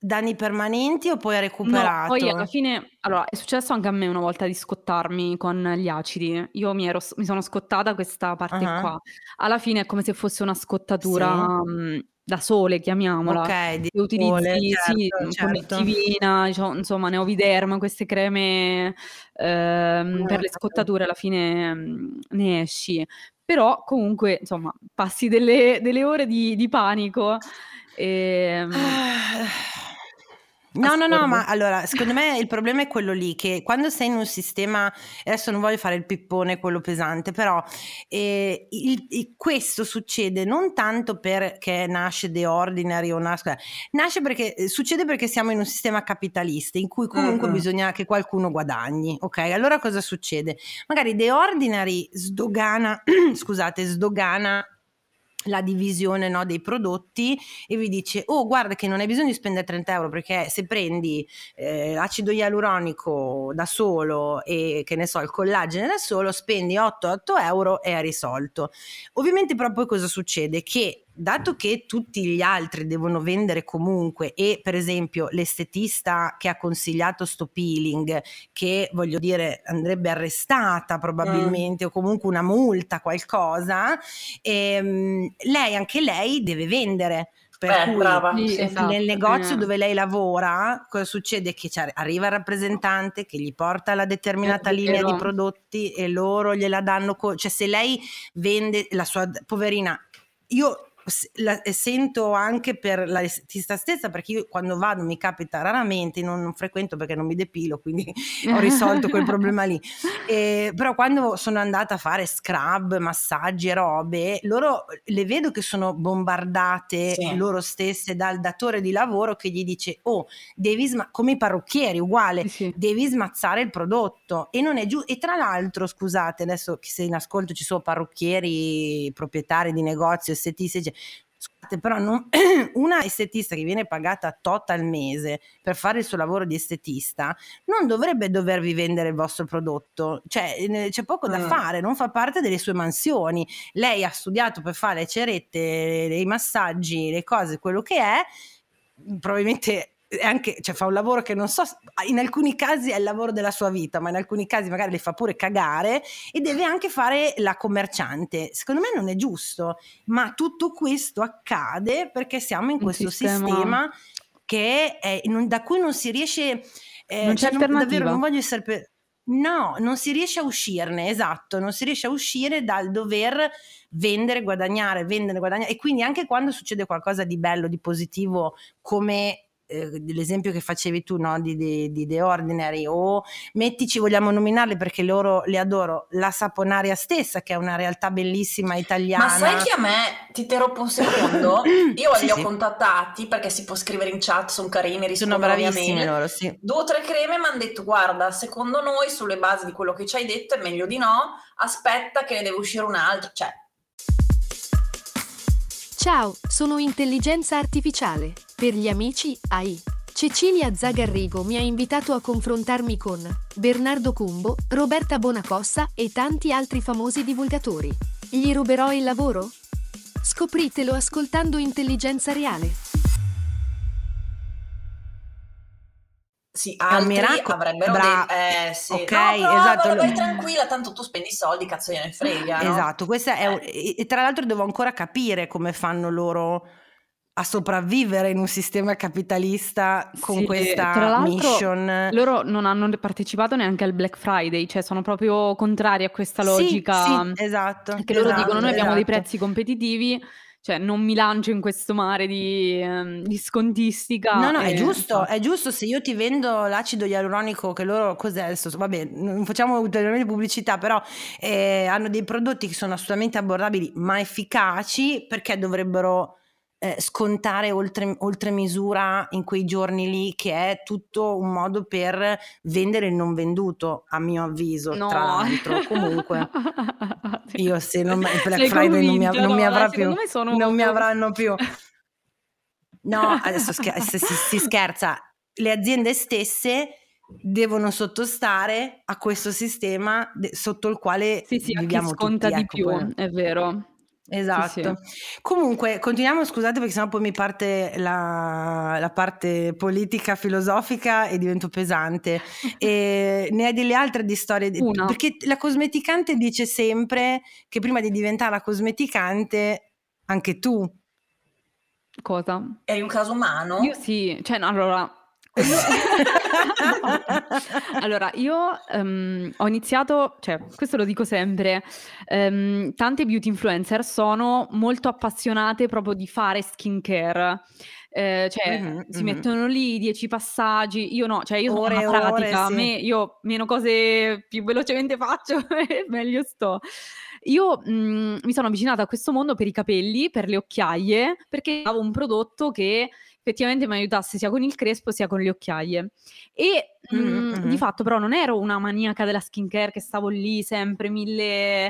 danni permanenti o poi ha recuperato? No, poi alla fine, allora, è successo anche a me una volta di scottarmi con gli acidi. Io mi sono scottata questa parte qua. Alla fine è come se fosse una scottatura, sì, da sole, chiamiamola, che utilizzi sole, certo. Conettivina, cioè, insomma, Neoviderm, queste creme per le scottature, alla fine ne esci, però comunque, insomma, passi delle ore di panico e... No, ma allora, secondo me il problema è quello lì, che quando sei in un sistema, adesso non voglio fare il pippone, quello pesante, però questo succede non tanto perché nasce The Ordinary o succede perché siamo in un sistema capitalista in cui comunque bisogna che qualcuno guadagni, ok? Allora cosa succede? Magari The Ordinary sdogana la divisione, no, dei prodotti e vi dice, oh, guarda che non hai bisogno di spendere €30 perché se prendi acido ialuronico da solo e, che ne so, il collagene da solo, spendi €8 e è risolto. Ovviamente però poi cosa succede? Che dato che tutti gli altri devono vendere comunque, e per esempio l'estetista che ha consigliato sto peeling, che voglio dire andrebbe arrestata probabilmente o comunque una multa, qualcosa, lei deve vendere. Per cui, brava. Sì, esatto, nel negozio dove lei lavora, cosa succede? Che arriva il rappresentante che gli porta la determinata linea di prodotti e loro gliela danno, cioè se lei vende la sua, poverina, io la sento anche per la estetista stessa, perché io quando vado, mi capita raramente, non frequento perché non mi depilo, quindi ho risolto quel problema lì, però quando sono andata a fare scrub, massaggi e robe, loro le vedo che sono bombardate loro stesse dal datore di lavoro che gli dice, oh, devi come i parrucchieri uguale, devi smazzare il prodotto, e non è giù. E tra l'altro, scusate, adesso se in ascolto ci sono parrucchieri, proprietari di negozio, estetisti, scusate, però una estetista che viene pagata tot al mese per fare il suo lavoro di estetista non dovrebbe dovervi vendere il vostro prodotto, cioè c'è poco da fare, non fa parte delle sue mansioni. Lei ha studiato per fare le cerette, i massaggi, le cose, quello che è, probabilmente anche, cioè, fa un lavoro che non so, in alcuni casi è il lavoro della sua vita, ma in alcuni casi magari le fa pure cagare, e deve anche fare la commerciante. Secondo me non è giusto, ma tutto questo accade perché siamo in questo sistema che da cui non si riesce, non c'è alternativa. Davvero non voglio essere No, non si riesce a uscirne, esatto, non si riesce a uscire dal dover vendere, guadagnare, e quindi anche quando succede qualcosa di bello, di positivo, come l'esempio che facevi tu, no, di The Ordinary, o mettici, vogliamo nominarle perché loro le adoro, la Saponaria stessa, che è una realtà bellissima italiana. Ma sai che a me, ti interrompo un secondo, io sì, li ho contattati perché si può scrivere in chat, sono carini, rispondono, sono bravissimi loro, sì. 2 o 3 creme mi hanno detto: guarda, secondo noi, sulle basi di quello che ci hai detto, è meglio di no, aspetta che ne deve uscire un altro, cioè. Ciao, sono Intelligenza Artificiale, per gli amici AI. Cecilia Zagarrigo mi ha invitato a confrontarmi con Bernardo Combo, Roberta Bonacossa e tanti altri famosi divulgatori. Gli ruberò il lavoro? Scopritelo ascoltando Intelligenza Reale. Sì, altri avrebbero detto, sì. Ok, no, esatto. Vabbè, vai tranquilla, tanto tu spendi i soldi, cazzo gliene frega, no? Esatto, questa è e tra l'altro devo ancora capire come fanno loro a sopravvivere in un sistema capitalista con questa mission. Loro non hanno partecipato neanche al Black Friday, cioè sono proprio contrari a questa logica. Sì, esatto. Che loro dicono: noi abbiamo dei prezzi competitivi, cioè non mi lancio in questo mare di scontistica. No, è giusto, è giusto. Se io ti vendo l'acido ialuronico, che loro cos'è adesso? Vabbè, non facciamo ulteriormente pubblicità, però hanno dei prodotti che sono assolutamente abbordabili ma efficaci, perché dovrebbero scontare oltre misura in quei giorni lì, che è tutto un modo per vendere il non venduto, a mio avviso, no. Tra l'altro, comunque io se non il Black Friday non mi avranno più. No, adesso si scherza, le aziende stesse devono sottostare a questo sistema sotto il quale viviamo tutti, sconta di più, poi. È vero. Esatto. Sì. Comunque continuiamo, scusate, perché sennò poi mi parte la parte politica filosofica e divento pesante. E ne hai delle altre di storie? Una. Perché la cosmeticante dice sempre che prima di diventare la cosmeticante anche tu. Cosa? Eri un caso umano? Io sì, cioè no, allora allora io ho iniziato, cioè questo lo dico sempre, tante beauty influencer sono molto appassionate proprio di fare skincare, cioè si mettono lì 10 passaggi, io no, cioè io sono una pratica, io meno cose più velocemente faccio meglio sto. Io mi sono avvicinata a questo mondo per i capelli, per le occhiaie, perché avevo un prodotto che effettivamente mi aiutasse sia con il crespo sia con le occhiaie e di fatto però non ero una maniaca della skincare che stavo lì sempre mille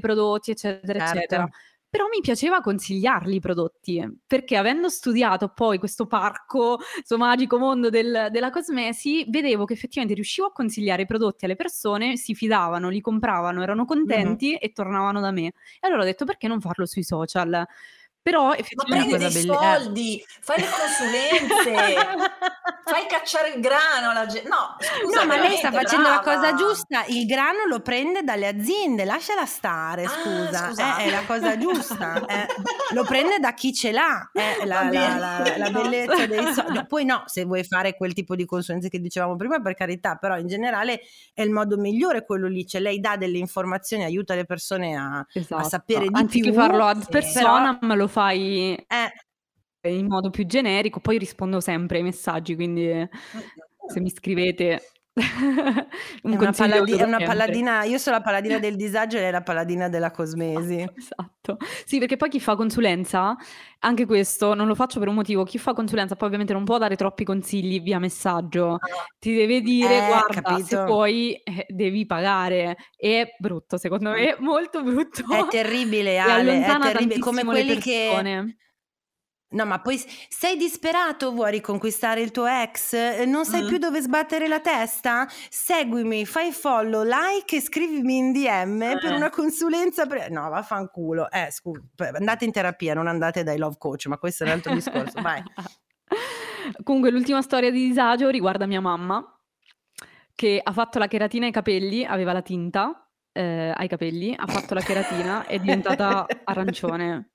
prodotti eccetera eccetera, però mi piaceva consigliarli i prodotti, perché avendo studiato poi questo parco, questo magico mondo della cosmesi, vedevo che effettivamente riuscivo a consigliare i prodotti alle persone, si fidavano, li compravano, erano contenti e tornavano da me, e allora ho detto: perché non farlo sui social? Però effettivamente, ma prendi dei soldi, fai le consulenze, fai cacciare il grano alla gente. No, scusa, no, ma lei sta facendo la cosa giusta, il grano lo prende dalle aziende, lasciala stare, scusa. È la cosa giusta, lo prende da chi ce l'ha, la bellezza dei soldi. Poi no, se vuoi fare quel tipo di consulenze che dicevamo prima, per carità, però in generale è il modo migliore quello lì, cioè lei dà delle informazioni, aiuta le persone a sapere di più. Anziché farlo ad persona, ma lo fai in modo più generico. Poi rispondo sempre ai messaggi, quindi se mi scrivete è una paladina, io sono la paladina del disagio e lei è la paladina della cosmesi. Esatto, sì, perché poi chi fa consulenza, anche questo non lo faccio per un motivo, chi fa consulenza poi ovviamente non può dare troppi consigli via messaggio, ti deve dire guarda, capito, se puoi devi pagare, è brutto, secondo me è molto brutto, è terribile, Ale, è terribile, come quelli che... No, ma poi sei disperato, vuoi riconquistare il tuo ex, non sai più dove sbattere la testa? Seguimi, fai follow, like e scrivimi in DM per una consulenza. No, vaffanculo. Andate in terapia, non andate dai love coach, ma questo è un altro discorso. Vai. Comunque l'ultima storia di disagio riguarda mia mamma, che ha fatto la cheratina ai capelli, aveva la tinta ai capelli, ha fatto la cheratina, è diventata arancione.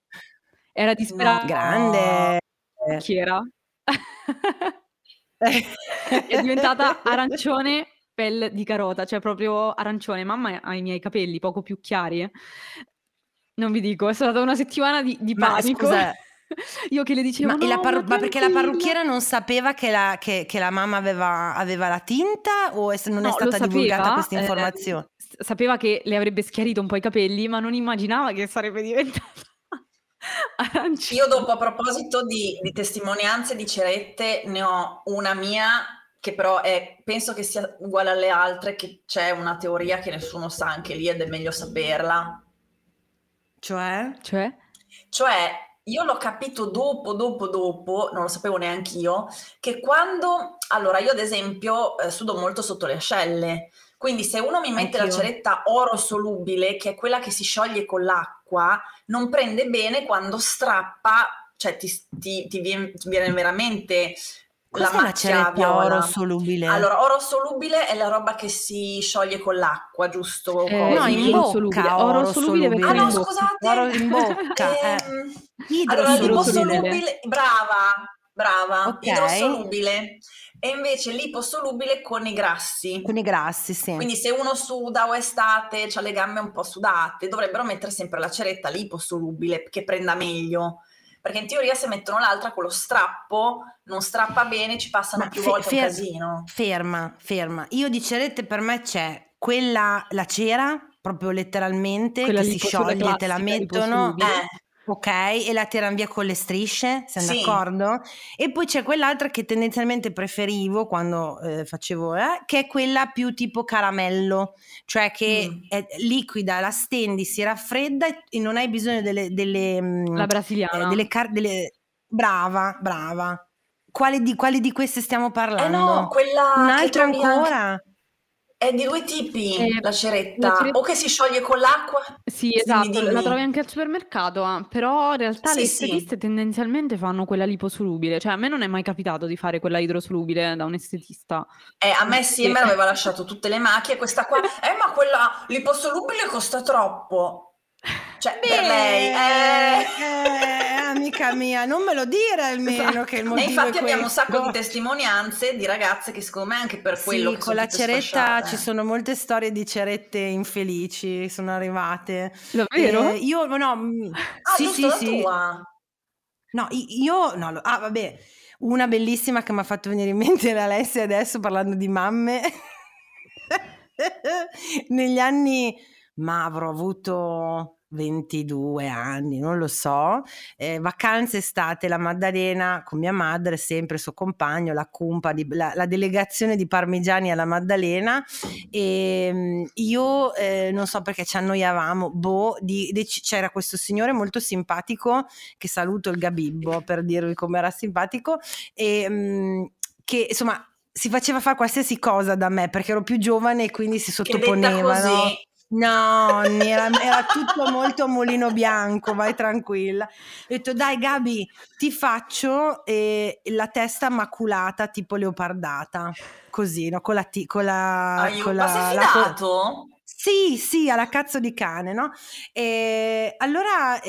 Era disperata. No, grande. Chi era? È diventata arancione pel di carota, cioè proprio arancione. Mamma ha i miei capelli poco più chiari. Non vi dico, è stata una settimana di panico. Ma, io che le dicevo ma perché la parrucchiera non sapeva che la mamma aveva la tinta o non è stata divulgata questa informazione? Sapeva che le avrebbe schiarito un po' i capelli, ma non immaginava che sarebbe diventata arancina. Io dopo, a proposito di testimonianze di cerette, ne ho una mia che però penso che sia uguale alle altre, che c'è una teoria che nessuno sa anche lì ed è meglio saperla. Cioè io l'ho capito dopo, non lo sapevo neanche io, che quando, allora io ad esempio sudo molto sotto le ascelle, quindi se uno mi mette la ceretta oro solubile, che è quella che si scioglie con l'acqua, non prende bene quando strappa, cioè ti viene veramente la macchia viola. Oro solubile? Allora, oro solubile è la roba che si scioglie con l'acqua, giusto? No, in bocca. Oro solubile perché scusate. Oro in bocca. Allora, liposolubile, brava, okay. Idrosolubile. E invece liposolubile con i grassi. Con i grassi, sì. Quindi se uno suda o estate, ha le gambe un po' sudate, dovrebbero mettere sempre la ceretta liposolubile, che prenda meglio. Perché in teoria se mettono l'altra con lo strappo non strappa bene, ci passano più volte un casino. Ferma. Io di cerette per me c'è quella, la cera, proprio letteralmente, quella che si scioglie, te la mettono, ok, e la tirano via con le strisce, siamo d'accordo? E poi c'è quell'altra che tendenzialmente preferivo quando facevo, che è quella più tipo caramello, cioè che è liquida, la stendi, si raffredda e non hai bisogno la brasiliana. Brava. Quali di queste stiamo parlando? No, quella... Un'altra ancora? È di due tipi la ceretta o che si scioglie con l'acqua. Sì, esatto, la trovi anche al supermercato, però in realtà le estetiste tendenzialmente fanno quella liposolubile, cioè a me non è mai capitato di fare quella idrosolubile da un estetista. A me sì, me l'aveva lasciato tutte le macchie, questa qua, ma quella liposolubile costa troppo, cioè per lei. Amica mia, non me lo dire almeno, esatto. Che il motivo infatti è abbiamo un sacco di testimonianze di ragazze che secondo me anche per quello che con la ceretta sfasciate. Ci sono molte storie di cerette infelici, sono arrivate davvero? Io no, sì. No, io no, vabbè, una bellissima che mi ha fatto venire in mente l'Alessia adesso parlando di mamme. Negli anni, ma avrò avuto 22 anni, non lo so, vacanze estate, la Maddalena con mia madre, sempre suo compagno, la cumpa, la delegazione di parmigiani alla Maddalena, e io non so perché ci annoiavamo, c'era questo signore molto simpatico, che saluto, il Gabibbo, per dirvi com'era simpatico, e che insomma si faceva fare qualsiasi cosa da me, perché ero più giovane e quindi si sottoponeva, no? No, era tutto molto mulino bianco, vai tranquilla. Ho detto, dai Gabi, ti faccio la testa maculata tipo leopardata, così, no? Ma sei fidato? Sì, alla cazzo di cane, no? E allora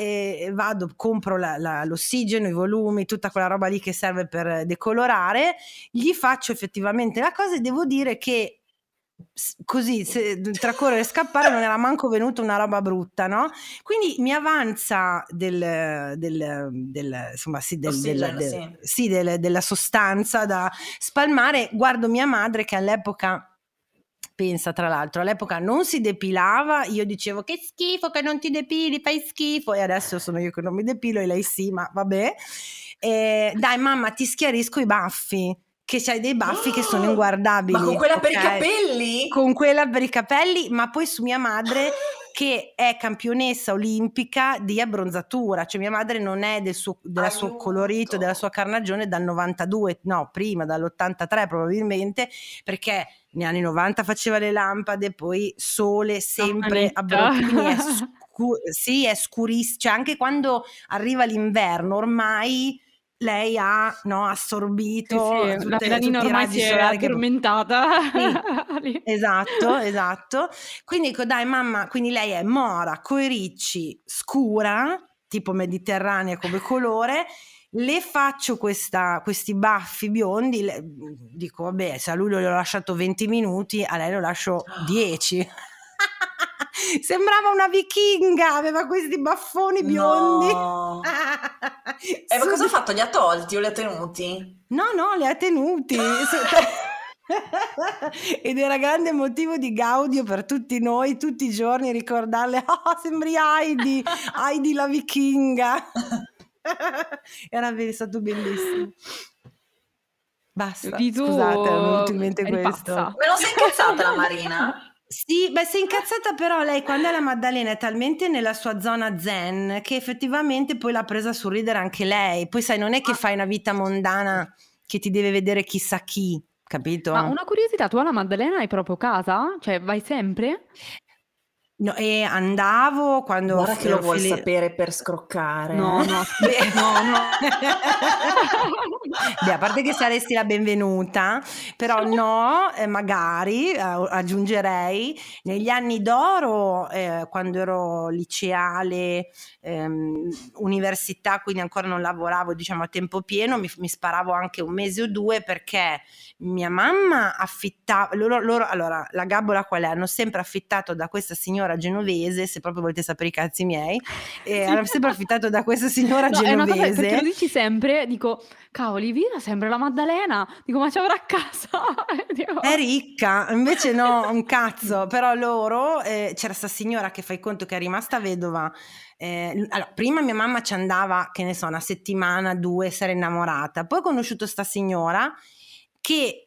vado, compro l'ossigeno, i volumi, tutta quella roba lì che serve per decolorare, gli faccio effettivamente la cosa e devo dire che così, se tra correre e scappare non era manco venuta una roba brutta, no? Quindi mi avanza della sostanza da spalmare, guardo mia madre che all'epoca, pensa tra l'altro, all'epoca non si depilava, io dicevo che schifo che non ti depili, fai schifo, e adesso sono io che non mi depilo e lei sì, ma vabbè, dai mamma ti schiarisco i baffi, che c'hai dei baffi che sono inguardabili. Ma con quella per i capelli? Con quella per i capelli, ma poi su mia madre che è campionessa olimpica di abbronzatura, cioè mia madre non è del suo colorito, della sua carnagione dal 92, no, prima dall'83 probabilmente, perché negli anni 90 faceva le lampade, poi sole sempre abbronzatura. Sì, è scurissimo, cioè anche quando arriva l'inverno ormai lei ha assorbito la Danina, ormai si è addormentata, sì. esatto, quindi dico dai mamma, quindi lei è mora coi ricci, scura tipo mediterranea come colore, le faccio questi baffi biondi, dico vabbè, se a lui l'ho lasciato 20 minuti, a lei lo lascio 10. Sembrava una vichinga, aveva questi baffoni biondi. No. Ma cosa ha fatto? Li ha tolti o li ha tenuti? No, li ha tenuti. Ed era grande motivo di gaudio per tutti noi, tutti i giorni ricordarle: oh, sembri Heidi, Heidi la vichinga. Era stato bellissimo. Basta, scusate, mi è venuto in mente questo. Me lo sei incazzata la Marina? Sì, beh, si è incazzata, però lei quando è la Maddalena è talmente nella sua zona zen che effettivamente poi l'ha presa a sorridere anche lei. Poi sai, non è che fai una vita mondana che ti deve vedere chissà chi, capito? Ma una curiosità, tu alla Maddalena hai proprio casa? Cioè vai sempre? No, e andavo quando... Guarda che lo vuol sapere per scroccare. No, beh, no. Beh, a parte che saresti la benvenuta, però no, magari aggiungerei negli anni d'oro, quando ero liceale, università, quindi ancora non lavoravo, diciamo, a tempo pieno, mi sparavo anche un mese o due, perché mia mamma affittava loro. Allora, la gabola qual è? Hanno sempre affittato da questa signora genovese, se proprio volete sapere i cazzi miei, hanno sempre affittato da questa signora genovese. È una cosa, perché lo dici sempre, dico cavoli, vira sempre la Maddalena, dico ma ci avrà a casa, è ricca, invece no, un cazzo. Però loro, c'era sta signora che fai conto che è rimasta vedova. Allora, prima mia mamma ci andava, che ne so, una settimana, due, si era innamorata, poi ho conosciuto sta signora che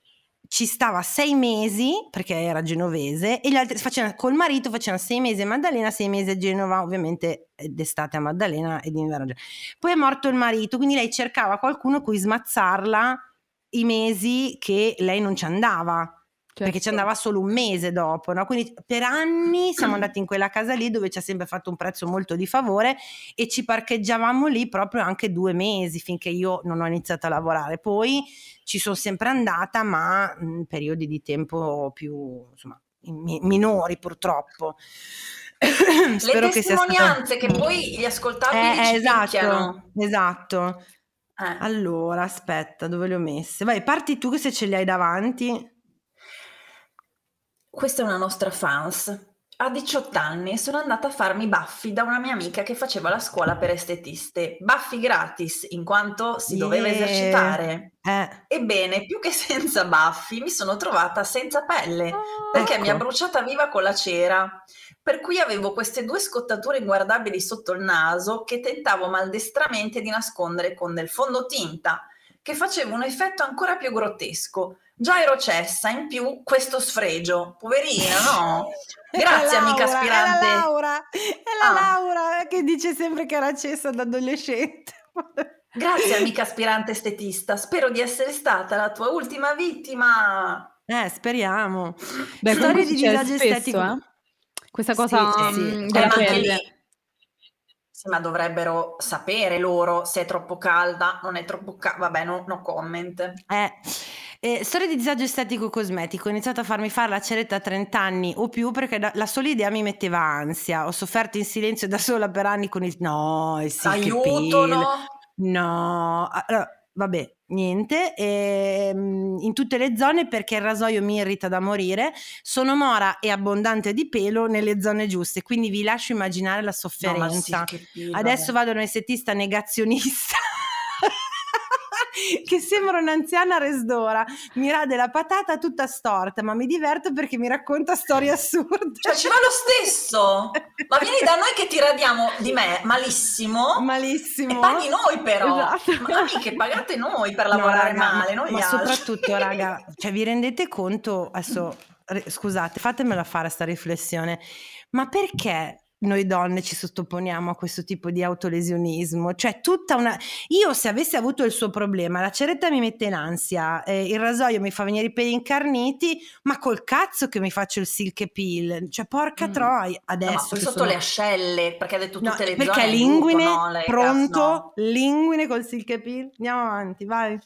ci stava 6 mesi, perché era genovese, e gli altri col marito facevano 6 mesi a Maddalena, 6 mesi a Genova, ovviamente d'estate a Maddalena e d'inverno a Genova. Poi è morto il marito, quindi lei cercava qualcuno cui smazzarla i mesi che lei non ci andava, certo, perché ci andava solo un mese dopo, no? Quindi per anni siamo andati in quella casa lì, dove ci ha sempre fatto un prezzo molto di favore, e ci parcheggiavamo lì proprio anche 2 mesi, finché io non ho iniziato a lavorare. Poi ci sono sempre andata, ma in periodi di tempo più, insomma, minori, purtroppo. Spero le testimonianze che poi gli ascoltabili ci picchiano. Esatto. Allora, aspetta, dove le ho messe? Vai, parti tu, che se ce le hai davanti. Questa è una nostra fans. A 18 anni sono andata a farmi baffi da una mia amica che faceva la scuola per estetiste. Baffi gratis, in quanto si doveva esercitare. Ebbene, più che senza baffi, mi sono trovata senza pelle, perché mi ha bruciata viva con la cera. Per cui avevo queste 2 scottature inguardabili sotto il naso, che tentavo maldestramente di nascondere con del fondotinta, che faceva un effetto ancora più grottesco. Già ero cessa, in più questo sfregio, poverina, no? Grazie Laura, amica aspirante. È la Laura che dice sempre che era cessa da adolescente. Grazie amica aspirante estetista, spero di essere stata la tua ultima vittima. Speriamo. Beh, storie di disagio estetico. Questa cosa sì. Della pelle. Sì, ma dovrebbero sapere loro se è troppo calda, non è troppo calda, vabbè, no comment. Storia di disagio estetico cosmetico. Ho iniziato a farmi fare la ceretta a 30 anni o più, perché la sola idea mi metteva ansia. Ho sofferto in silenzio da sola per anni con il no, il sì, aiuto, no, allora, vabbè, niente, in tutte le zone, perché il rasoio mi irrita da morire. Sono mora e abbondante di pelo nelle zone giuste, quindi vi lascio immaginare la sofferenza. No, sì, adesso vado da un estetista negazionista che sembra un'anziana resdora, mi rade la patata tutta storta, ma mi diverto perché mi racconta storie assurde. Cioè ci va lo stesso, ma vieni da noi che ti radiamo di me malissimo, e paghi noi, però esatto. Ma amiche, pagate noi per lavorare, raga, male noi, ma soprattutto raga, cioè vi rendete conto adesso, scusate, fatemela fare sta riflessione, ma perché noi donne ci sottoponiamo a questo tipo di autolesionismo? Cioè tutta una... Io, se avessi avuto il suo problema, la ceretta mi mette in ansia, il rasoio mi fa venire i peli incarniti, ma col cazzo che mi faccio il silk peel, cioè porca troia. Adesso no, poi sotto le ascelle, perché ha detto tutte le perché zone linguine, linguine col silk peel. Andiamo avanti, vai.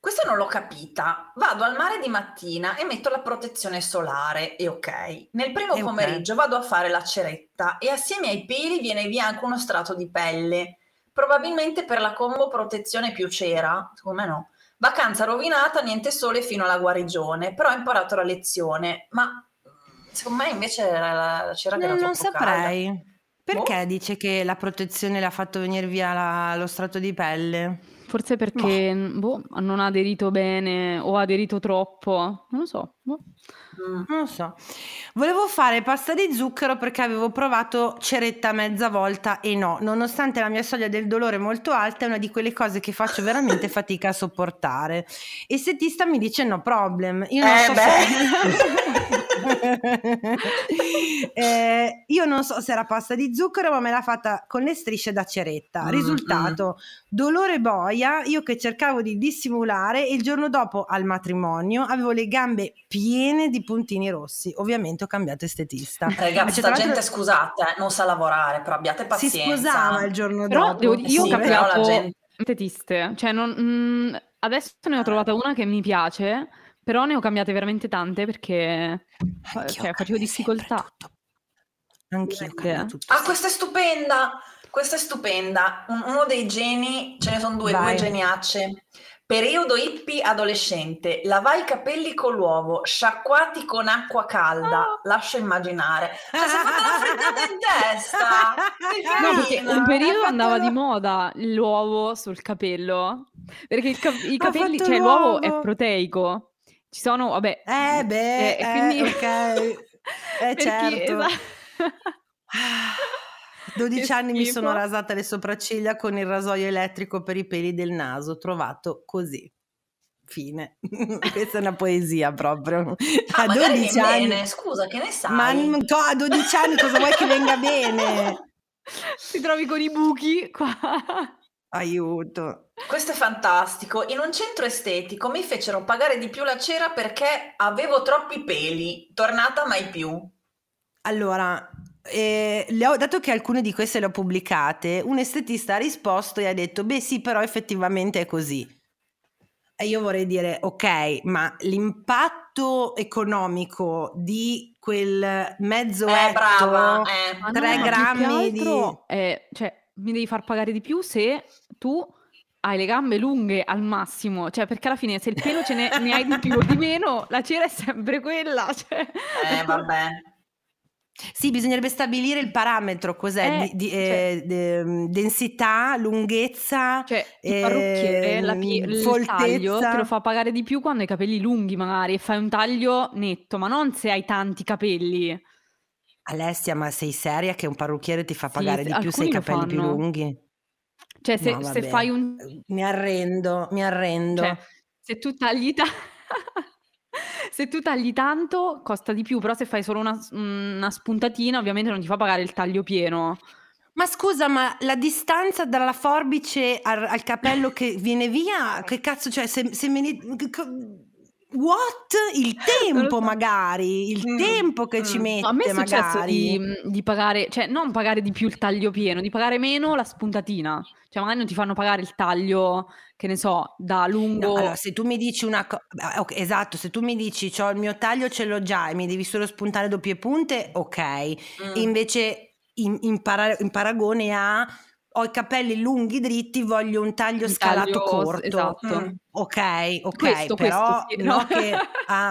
Questo non l'ho capita. Vado al mare di mattina e metto la protezione solare, e ok. Nel primo pomeriggio vado a fare la ceretta e assieme ai peli viene via anche uno strato di pelle. Probabilmente per la combo protezione più cera, secondo me no. Vacanza rovinata, niente sole fino alla guarigione, però ho imparato la lezione, ma secondo me invece la cera che era troppo saprei. Calda. Perché dice che la protezione le ha fatto venire via lo strato di pelle? Forse perché non ha aderito bene o ha aderito troppo, non lo so. Non lo so. Volevo fare pasta di zucchero perché avevo provato ceretta mezza volta e no, nonostante la mia soglia del dolore molto alta, è una di quelle cose che faccio veramente fatica a sopportare. E se ti sta mi dice no problem. Io non so io non so se era pasta di zucchero, ma me l'ha fatta con le strisce da ceretta. Risultato, dolore boia, io che cercavo di dissimulare, e il giorno dopo al matrimonio avevo le gambe piene di puntini rossi. Ovviamente ho cambiato estetista. Ragazzi, questa gente, scusate, non sa lavorare, però abbiate pazienza. Si scusava il giorno dopo. Però io ho cambiato estetiste, cioè adesso ne ho trovata una che mi piace, però ne ho cambiate veramente tante perché facevo difficoltà. Anch'io. Questa è stupenda! Questa è stupenda. Uno dei geni, ce ne sono due geniacce. Periodo hippie adolescente, lavai i capelli con l'uovo, sciacquati con acqua calda, lascia immaginare. Cioè, si è fatta la frittata in testa! No, perché un periodo andava di moda l'uovo sul capello, perché i capelli, cioè l'uovo è proteico. Ci sono, vabbè... quindi... ok, certo. Esatto. 12 anni mi sono rasata le sopracciglia con il rasoio elettrico per i peli del naso, trovato così. Fine. Questa è una poesia proprio. A 12 anni. Bene. Scusa, che ne sai? Ma a 12 anni cosa vuoi che venga bene? Ti trovi con i buchi qua. Aiuto. Questo è fantastico. In un centro estetico mi fecero pagare di più la cera perché avevo troppi peli. Tornata mai più. Allora... dato che alcune di queste le ho pubblicate, un estetista ha risposto e ha detto beh sì, però effettivamente è così. E io vorrei dire ok, ma l'impatto economico di quel mezzo etto 3 grammi di cioè mi devi far pagare di più se tu hai le gambe lunghe al massimo, cioè perché alla fine se il pelo ne hai di più o di meno, la cera è sempre quella, cioè. Vabbè. Sì, bisognerebbe stabilire il parametro, cos'è? Densità, lunghezza, cioè il parrucchiere, il taglio te lo fa pagare di più quando hai capelli lunghi magari e fai un taglio netto, ma non se hai tanti capelli. Alessia, ma sei seria che un parrucchiere ti fa pagare di più se hai i capelli più lunghi? Cioè se, no, se fai un... Mi arrendo. Cioè, se tu tagli... Se tu tagli tanto costa di più, però se fai solo una spuntatina ovviamente non ti fa pagare il taglio pieno. Ma scusa, ma la distanza dalla forbice al capello che viene via, che cazzo, cioè se me ne... What? Il tempo magari, il tempo che ci mette. A me è successo di pagare, cioè non pagare di più il taglio pieno, di pagare meno la spuntatina. Cioè magari non ti fanno pagare il taglio, che ne so, da lungo. No, allora, se tu mi dici una cosa, okay, esatto, se tu mi dici il mio taglio ce l'ho già e mi devi solo spuntare doppie punte, ok. Invece in paragone a... ho i capelli lunghi dritti, voglio un taglio scalato corto. Esatto. Ok, però questo sì, no?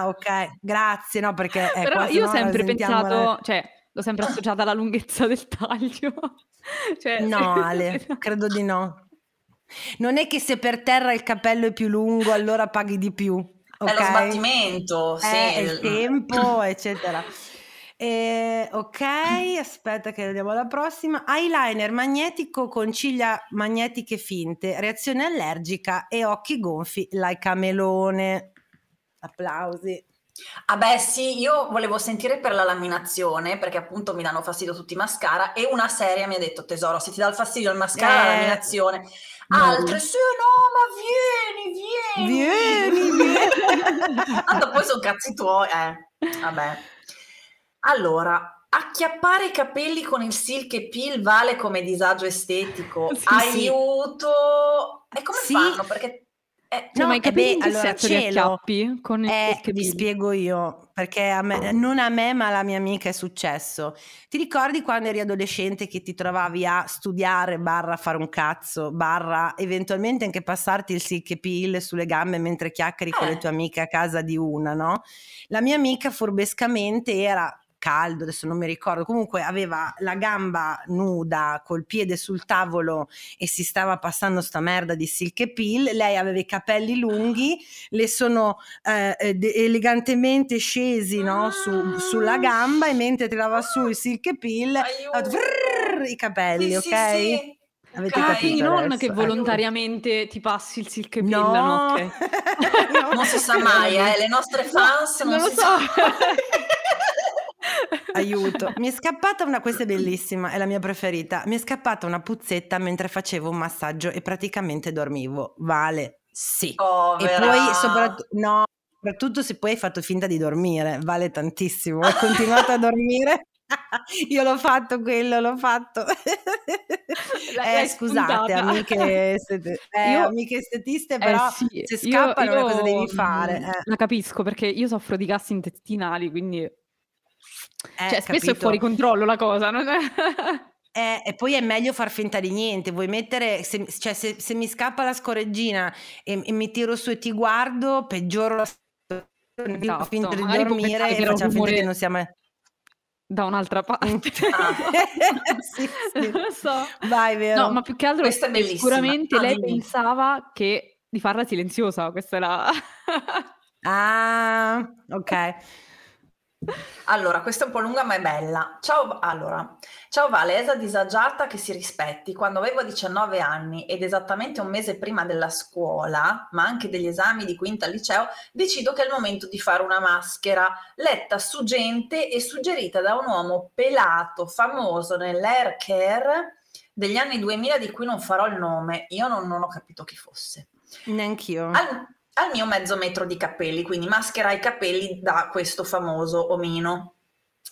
Ok, grazie, no, perché però io ho sempre pensato, cioè l'ho sempre associata alla lunghezza del taglio. Cioè... No, Ale, credo di no. Non è che se per terra il capello è più lungo allora paghi di più. Okay? È lo sbattimento, sì, è il tempo, eccetera. Ok, aspetta che andiamo alla prossima. Eyeliner magnetico con ciglia magnetiche finte, reazione allergica e occhi gonfi like a melone. Applausi. Ah beh sì, io volevo sentire per la laminazione, perché appunto mi danno fastidio tutti i mascara, e una seria mi ha detto tesoro, se ti dà il fastidio il mascara, la laminazione. Altre sì, no, ma vieni. Tanto poi sono cazzi tuoi. Vabbè. Allora, acchiappare i capelli con il silk e peel vale come disagio estetico. Sì, aiuto! Sì. E come fanno? Perché Cioè, no, ma hai capito allora, cielo, con vi spiego io, perché a me, non a me ma alla mia amica è successo. Ti ricordi quando eri adolescente che ti trovavi a studiare / fare un cazzo / eventualmente anche passarti il silk pill sulle gambe mentre chiacchieri con le tue amiche a casa di una, no? La mia amica furbescamente era caldo, adesso non mi ricordo, comunque aveva la gamba nuda col piede sul tavolo e si stava passando sta merda di silk peel. Lei aveva i capelli lunghi, le sono elegantemente scesi, no, sulla gamba, e mentre tirava su il silk peel i capelli, sì, ok? Sì, sì. Avete capito non adesso? Che volontariamente ti passi il silk pill la notte. No. Non si sa mai, le nostre fans non lo so. Aiuto, mi è scappata questa è bellissima, è la mia preferita. Mi è scappata una puzzetta mentre facevo un massaggio e praticamente dormivo. Vale, sì. Povera. E poi soprattutto se poi hai fatto finta di dormire, vale tantissimo. Ho continuato a dormire. Io l'ho fatto quello, Scusate amiche, amiche estetiste, però sì, se scappano io, cosa devi fare? La capisco, perché io soffro di gas intestinali, quindi... cioè spesso capito. È fuori controllo la cosa, non è? E poi è meglio far finta di niente. Vuoi mettere se mi scappa la scorreggina e mi tiro su e ti guardo, peggioro la situazione. Esatto. Finta di dormire e facciamo finta che non siamo da un'altra parte. Sì. Lo so. Vai, vero. No, ma più che altro sicuramente lei pensava che di farla silenziosa, questa è la ah, ok. Allora, questa è un po' lunga ma è bella. Ciao Valesa, disagiata che si rispetti. Quando avevo 19 anni ed esattamente un mese prima della scuola, ma anche degli esami di quinta al liceo, decido che è il momento di fare una maschera, letta suggente e suggerita da un uomo pelato, famoso nell'hair care degli anni 2000, di cui non farò il nome. Io non ho capito chi fosse. Neanch'io. Al mio mezzo metro di capelli, quindi maschera i capelli da questo famoso omino.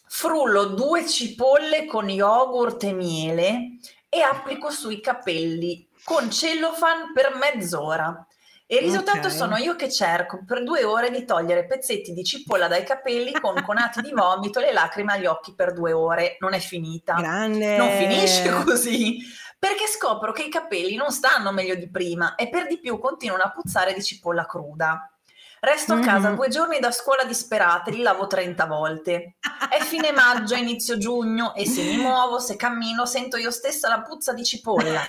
Frullo 2 cipolle con yogurt e miele e applico sui capelli con cellophane per mezz'ora. E il risultato sono io che cerco per 2 ore di togliere pezzetti di cipolla dai capelli con conati di vomito e le lacrime agli occhi per 2 ore. Non è finita. Grande. Non finisce così, perché scopro che i capelli non stanno meglio di prima e per di più continuano a puzzare di cipolla cruda. Resto a casa 2 giorni da scuola disperata e li lavo 30 volte. È fine maggio, inizio giugno, e se mi muovo, se cammino, sento io stessa la puzza di cipolla.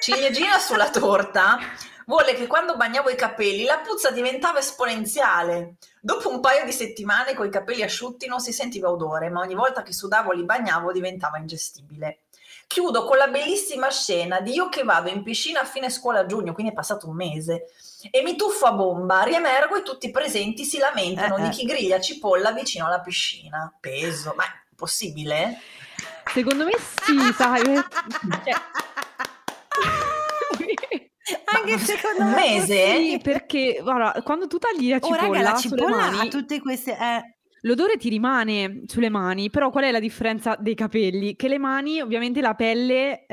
Ciliegina sulla torta... Volle che quando bagnavo i capelli la puzza diventava esponenziale. Dopo un paio di settimane coi capelli asciutti non si sentiva odore, ma ogni volta che sudavo li bagnavo diventava ingestibile. Chiudo con la bellissima scena di io che vado in piscina a fine scuola a giugno, quindi è passato un mese, e mi tuffo a bomba, riemergo e tutti i presenti si lamentano di chi griglia cipolla vicino alla piscina. Peso, ma è possibile? Secondo me sì, sai. Anche secondo me mese? Sì, perché guarda, quando tu tagli la cipolla sulle mani, tutte queste l'odore ti rimane sulle mani, però qual è la differenza dei capelli? Che le mani, ovviamente la pelle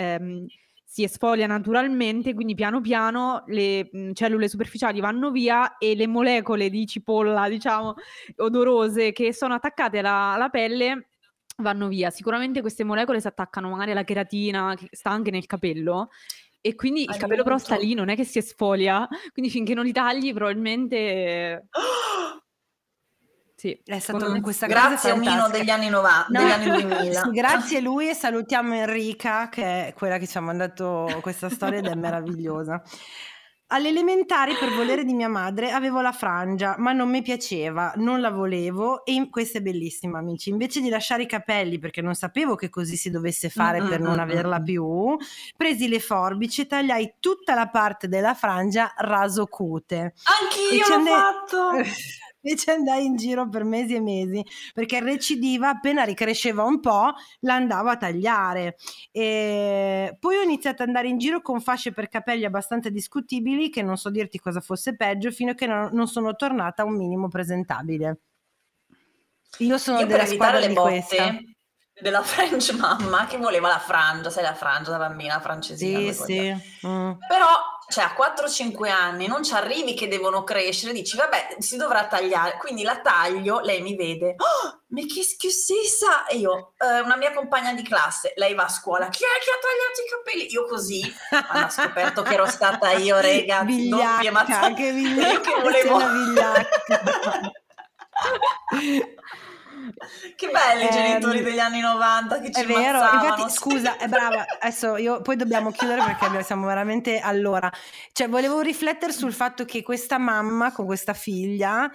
si esfolia naturalmente, quindi piano piano le cellule superficiali vanno via e le molecole di cipolla, diciamo, odorose che sono attaccate alla pelle vanno via. Sicuramente queste molecole si attaccano magari alla cheratina che sta anche nel capello. E quindi il capello però sta lì, non è che si esfolia, quindi finché non li tagli probabilmente... Sì, è stato questa grazie a Mino degli anni 90, degli anni 2000. Sì, grazie a lui, e salutiamo Enrica, che è quella che ci ha mandato questa storia ed è meravigliosa. Alle elementari, per volere di mia madre, avevo la frangia, ma non mi piaceva, non la volevo, e questa è bellissima, amici. Invece di lasciare i capelli, perché non sapevo che così si dovesse fare per non averla più, presi le forbici e tagliai tutta la parte della frangia raso cute. Anch'io l'ho fatto! E ci andai in giro per mesi e mesi, perché recidiva, appena ricresceva un po' la andavo a tagliare. E poi ho iniziato ad andare in giro con fasce per capelli abbastanza discutibili, che non so dirti cosa fosse peggio, fino a che non sono tornata a un minimo presentabile. Io sono della squadra di questa della French mamma che voleva la frangia, sai, la frangia da bambina francesina. Sì, sì. Però cioè a 4-5 anni non ci arrivi che devono crescere, dici vabbè si dovrà tagliare, quindi la taglio, lei mi vede, oh, ma che schiussissa, e io, una mia compagna di classe, lei va a scuola, chi è che ha tagliato i capelli? Io così, hanno scoperto che ero stata io, rega, doppia mazzata, che io che volevo che belli i genitori degli anni 90 che ci mazzavano. È vero, infatti scusa, è brava, adesso io poi dobbiamo chiudere perché siamo veramente all'ora, cioè volevo riflettere sul fatto che questa mamma con questa figlia,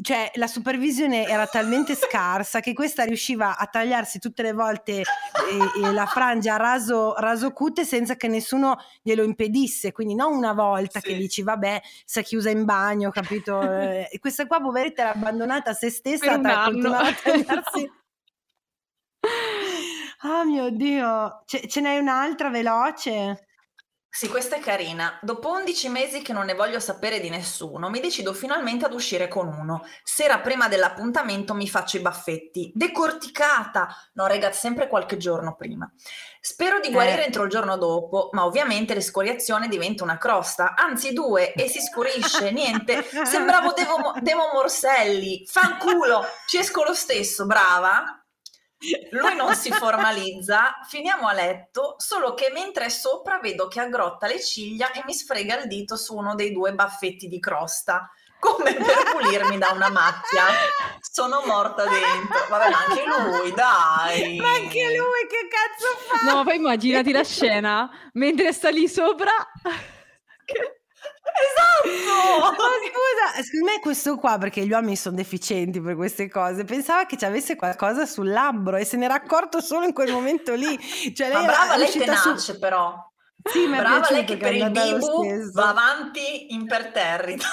cioè la supervisione era talmente scarsa che questa riusciva a tagliarsi tutte le volte la frangia raso cute senza che nessuno glielo impedisse, quindi non una volta sì. Che dici vabbè si è chiusa in bagno, capito? Questa qua poveretta era abbandonata a se stessa, continuava a tagliarsi. Ah mio Dio, ce n'hai un'altra veloce? Sì, questa è carina. Dopo 11 mesi che non ne voglio sapere di nessuno, mi decido finalmente ad uscire con uno. Sera prima dell'appuntamento mi faccio i baffetti. Decorticata! No, ragazzi, sempre qualche giorno prima. Spero di guarire entro il giorno dopo, ma ovviamente l'escoriazione diventa una crosta, anzi due, e si scurisce, niente. Sembravo Demo Morselli. Fanculo! Ci esco lo stesso, brava! Lui non si formalizza, finiamo a letto, solo che mentre è sopra vedo che aggrotta le ciglia e mi sfrega il dito su uno dei due baffetti di crosta, come per pulirmi da una macchia. Sono morta dentro. Vabbè, ma anche lui, dai! Ma anche lui, che cazzo fa? No, ma poi immaginati la scena, mentre sta lì sopra... Esatto! Ma scusa, secondo me questo qua, perché gli uomini sono deficienti per queste cose, pensava che ci avesse qualcosa sul labbro e se n'era accorto solo in quel momento lì. Cioè, lei, ma brava, lei tenace però. Sì, brava lei che per il dibu va avanti imperterrita.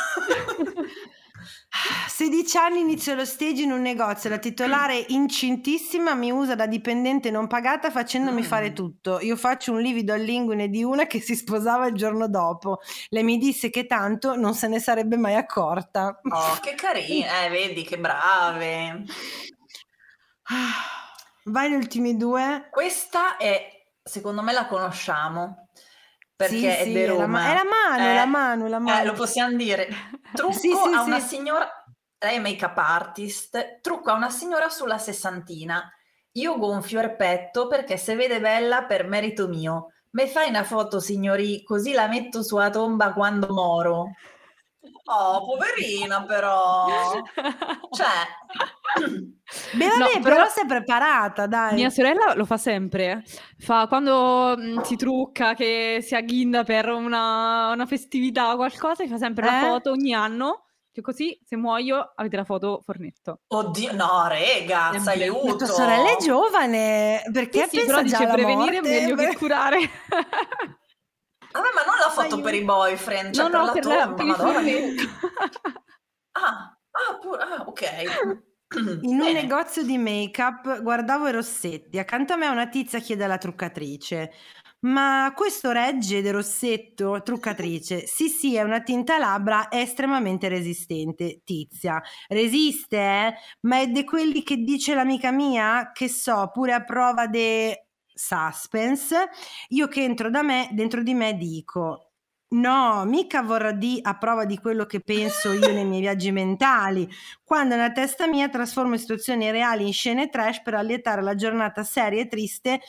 16 anni, inizio lo stage in un negozio, la titolare incintissima mi usa da dipendente non pagata facendomi fare tutto, io faccio un livido all'inguine di una che si sposava il giorno dopo, lei mi disse che tanto non se ne sarebbe mai accorta. Oh, che carina, vedi che brave. Vai, gli ultimi due. Questa è, secondo me la conosciamo perché sì, è di Roma. È la mano. Lo possiamo dire. Trucco una signora, lei è make-up artist, trucco a una signora sulla sessantina. Io gonfio il petto perché se vede bella per merito mio. Me fai una foto, signori, così la metto sulla tomba quando moro. Oh, poverina però. Beh, vabbè, no, però sei preparata, dai. Mia sorella lo fa sempre. Fa quando si trucca, che si agghinda per una festività o qualcosa, fa sempre la foto ogni anno. Cioè, così se muoio avete la foto fornetto. Oddio, no, rega, aiuto. La tua sorella è giovane, perché sì, pensa però già dice alla prevenire morte, è meglio che curare. Vabbè, ma non la foto per i boyfriend, cioè no, per la tomba, madonna. Ok. In un negozio di make-up guardavo i rossetti, accanto a me una tizia chiede alla truccatrice: ma questo regge del rossetto? Truccatrice: sì, è una tinta labbra, è estremamente resistente. Tizia: resiste? Ma è di quelli che dice l'amica mia? Che so, pure a prova de suspense. Io che dentro di me dico: no, mica vorrà di a prova di quello che penso io nei miei viaggi mentali, quando nella testa mia trasformo situazioni reali in scene trash per allietare la giornata seria e triste,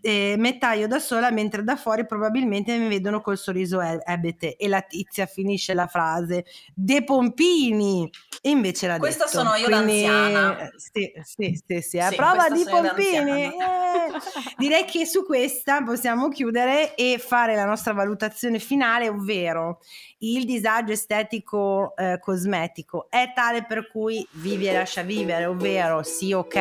metà io da sola, mentre da fuori probabilmente mi vedono col sorriso ebete. E la tizia finisce la frase: De Pompini! E invece l'ha questa detto. Questa sono io. Quindi, d'anziana. Sì, a prova di Pompini! Direi che su questa possiamo chiudere e fare la nostra valutazione finale, ovvero il disagio estetico cosmetico è tale per cui vivi e lascia vivere, ovvero sì, ok,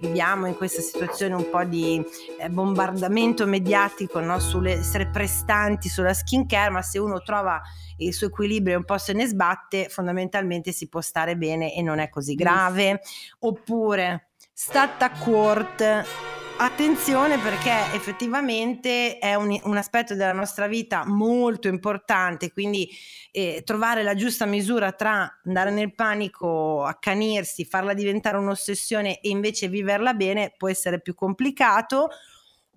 viviamo in questa situazione un po' di bombardamento mediatico, no? Sull'essere prestanti, sulla skincare, ma se uno trova il suo equilibrio e un po' se ne sbatte, fondamentalmente si può stare bene e non è così grave. Oppure stata a court, attenzione, perché effettivamente è un aspetto della nostra vita molto importante, quindi trovare la giusta misura tra andare nel panico, accanirsi, farla diventare un'ossessione e invece viverla bene può essere più complicato.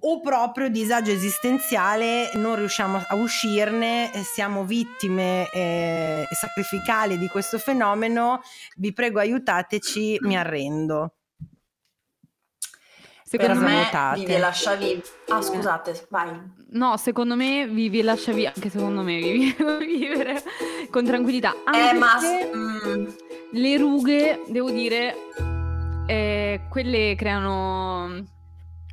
o proprio disagio esistenziale, non riusciamo a uscirne, siamo vittime sacrificali di questo fenomeno, vi prego aiutateci, mi arrendo. Secondo me vi lasciavi... Ah, scusate, vai. No, secondo me vi lasciavi, anche secondo me vi vivere con tranquillità. Anche le rughe, devo dire, quelle creano...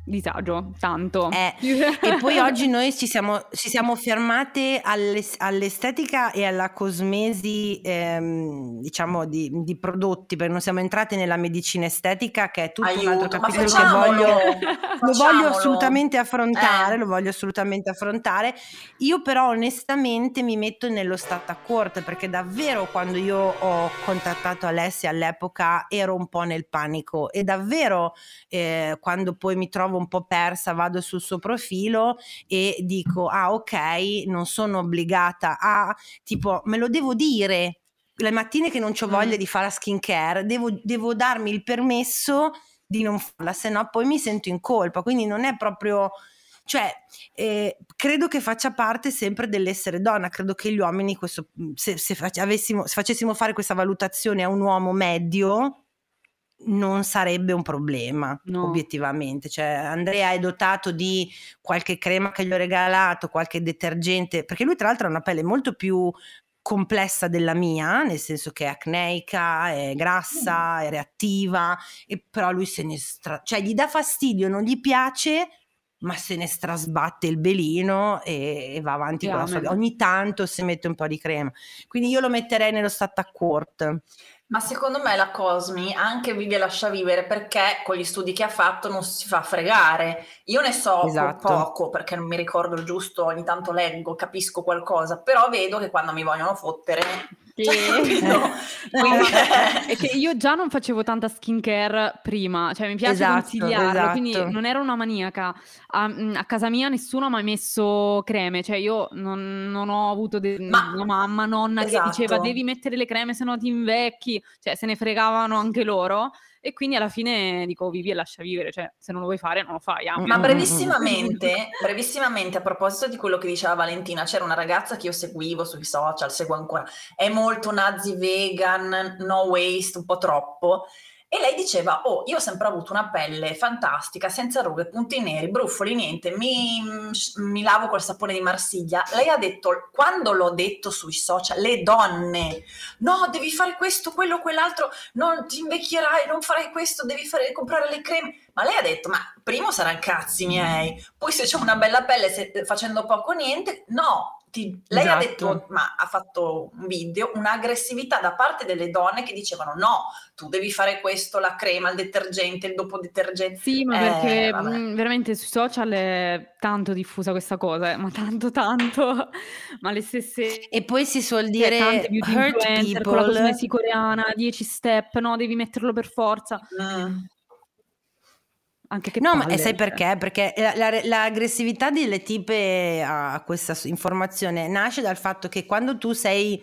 disagio, tanto. E poi oggi noi ci siamo fermate all'estetica e alla cosmesi, diciamo, di prodotti, perché non siamo entrate nella medicina estetica, che è tutto un altro capitolo che lo voglio assolutamente affrontare. Io però onestamente mi metto nello stato a corte, perché davvero quando io ho contattato Alessia all'epoca ero un po' nel panico, e davvero quando poi mi trovo un po' persa, vado sul suo profilo e dico ok, non sono obbligata a, tipo, me lo devo dire le mattine che non c'ho voglia di fare la skin care, devo darmi il permesso di non farla, se no poi mi sento in colpa, quindi non è proprio, cioè credo che faccia parte sempre dell'essere donna, credo che gli uomini questo, se facessimo fare questa valutazione a un uomo medio non sarebbe un problema, no. Obiettivamente, cioè, Andrea è dotato di qualche crema che gli ho regalato, qualche detergente, perché lui tra l'altro ha una pelle molto più complessa della mia, nel senso che è acneica, è grassa, è reattiva, e però lui cioè gli dà fastidio, non gli piace, ma se ne strasbatte il belino e va avanti con la sua. Ogni tanto si mette un po' di crema, quindi io lo metterei nello stato a corte. Ma secondo me la Cosmi anche vi lascia vivere, perché con gli studi che ha fatto non si fa fregare. Io ne so poco, perché non mi ricordo giusto, ogni tanto leggo, capisco qualcosa, però vedo che quando mi vogliono fottere... Sì. No. Quindi... è che io già non facevo tanta skincare prima, cioè mi piace consigliarlo, quindi non ero una maniaca. A casa mia nessuno mi ha messo creme, cioè io non ho avuto una mamma, nonna che diceva devi mettere le creme sennò ti invecchi, cioè se ne fregavano anche loro, e quindi alla fine dico vivi e lascia vivere, cioè se non lo vuoi fare non lo fai. Ma brevissimamente a proposito di quello che diceva Valentina, c'era una ragazza che io seguivo sui social, seguo ancora, è molto nazi, vegan, no waste, un po' troppo, e lei diceva io ho sempre avuto una pelle fantastica, senza rughe, punti neri, brufoli, niente, mi lavo col sapone di Marsiglia. Lei ha detto, quando l'ho detto sui social, le donne no, devi fare questo, quello, quell'altro, non ti invecchierai, non farai questo, devi comprare le creme. Ma lei ha detto, ma primo saranno cazzi miei, poi se c'è una bella pelle, facendo poco niente, no. Lei ha detto, ma ha fatto un video, un'aggressività da parte delle donne che dicevano no, tu devi fare questo, la crema, il detergente, il dopo detergente. Sì, ma perché veramente sui social è tanto diffusa questa cosa, ma tanto, ma le stesse. E poi si suol dire hurt people, con la cosmesi coreana, 10 step, no, devi metterlo per forza. Anche che no, palle, ma sai perché? Perché l'aggressività delle tipe a questa informazione nasce dal fatto che quando tu sei,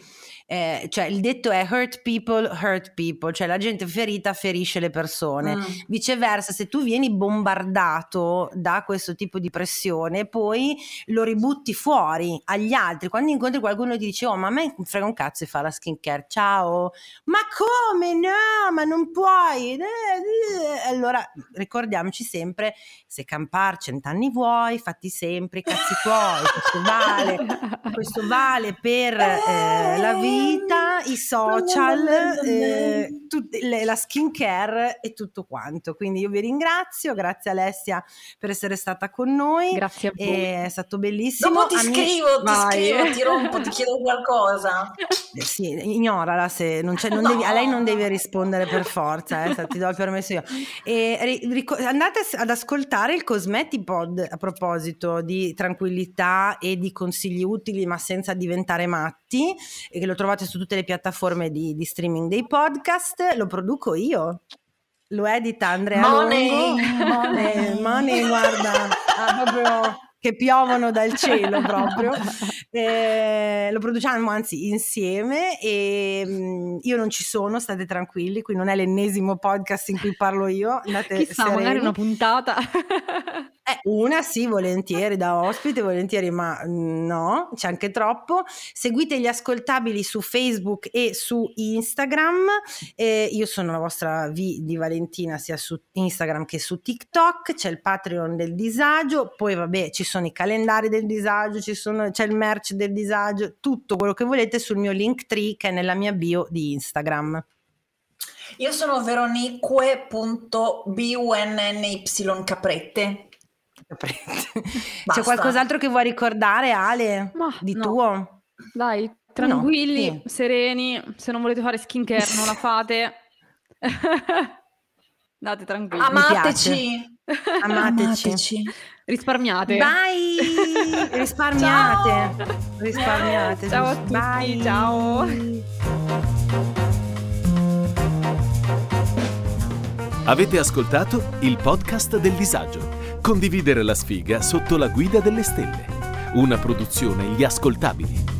cioè il detto è hurt people, cioè la gente ferita ferisce le persone. Viceversa, se tu vieni bombardato da questo tipo di pressione, poi lo ributti fuori agli altri. Quando incontri qualcuno che ti dice ma a me frega un cazzo di fare la skincare, ciao, ma come, no, ma non puoi. Allora ricordiamoci sempre, se campar 100 anni vuoi, fatti sempre i cazzi tuoi. Questo vale per la vita, i social, la skincare e tutto quanto. Quindi io vi ringrazio, grazie Alessia per essere stata con noi. Grazie a voi. È stato bellissimo. Dopo ti scrivo, ti rompo, ti chiedo qualcosa. Sì, ignorala, se non c'è, no. A lei non devi rispondere per forza, ti do il permesso io. Andate ad ascoltare il Cosmetipod a proposito di tranquillità e di consigli utili ma senza diventare matti, e che lo trovate su tutte le piattaforme di streaming dei podcast. Lo produco io, lo edita Andrea Longo. Money, guarda, proprio che piovono dal cielo proprio, lo produciamo anzi insieme e io non ci sono, state tranquilli, qui non è l'ennesimo podcast in cui parlo io, andate chissà sereni. Magari una puntata una sì, volentieri, da ospite volentieri, ma no, c'è anche troppo. Seguite Gli Ascoltabili su Facebook e su Instagram, io sono la vostra V di Valentina sia su Instagram che su TikTok, c'è il Patreon del Disagio, poi vabbè ci sono i calendari del Disagio, c'è il merch del Disagio, tutto quello che volete sul mio Linktree che è nella mia bio di Instagram. Io sono veronique.bunnycaprette. C'è qualcos'altro che vuoi ricordare, Ale? Ma, di no. Tuo? Dai, tranquilli, no. Sereni, se non volete fare skincare non la fate. Andate tranquilli. Amateci. Risparmiate. Bye! Risparmiate. Ciao a tutti. Bye. Ciao. Avete ascoltato il podcast del Disagio. Condividere la sfiga sotto la guida delle stelle. Una produzione Gli Ascoltabili.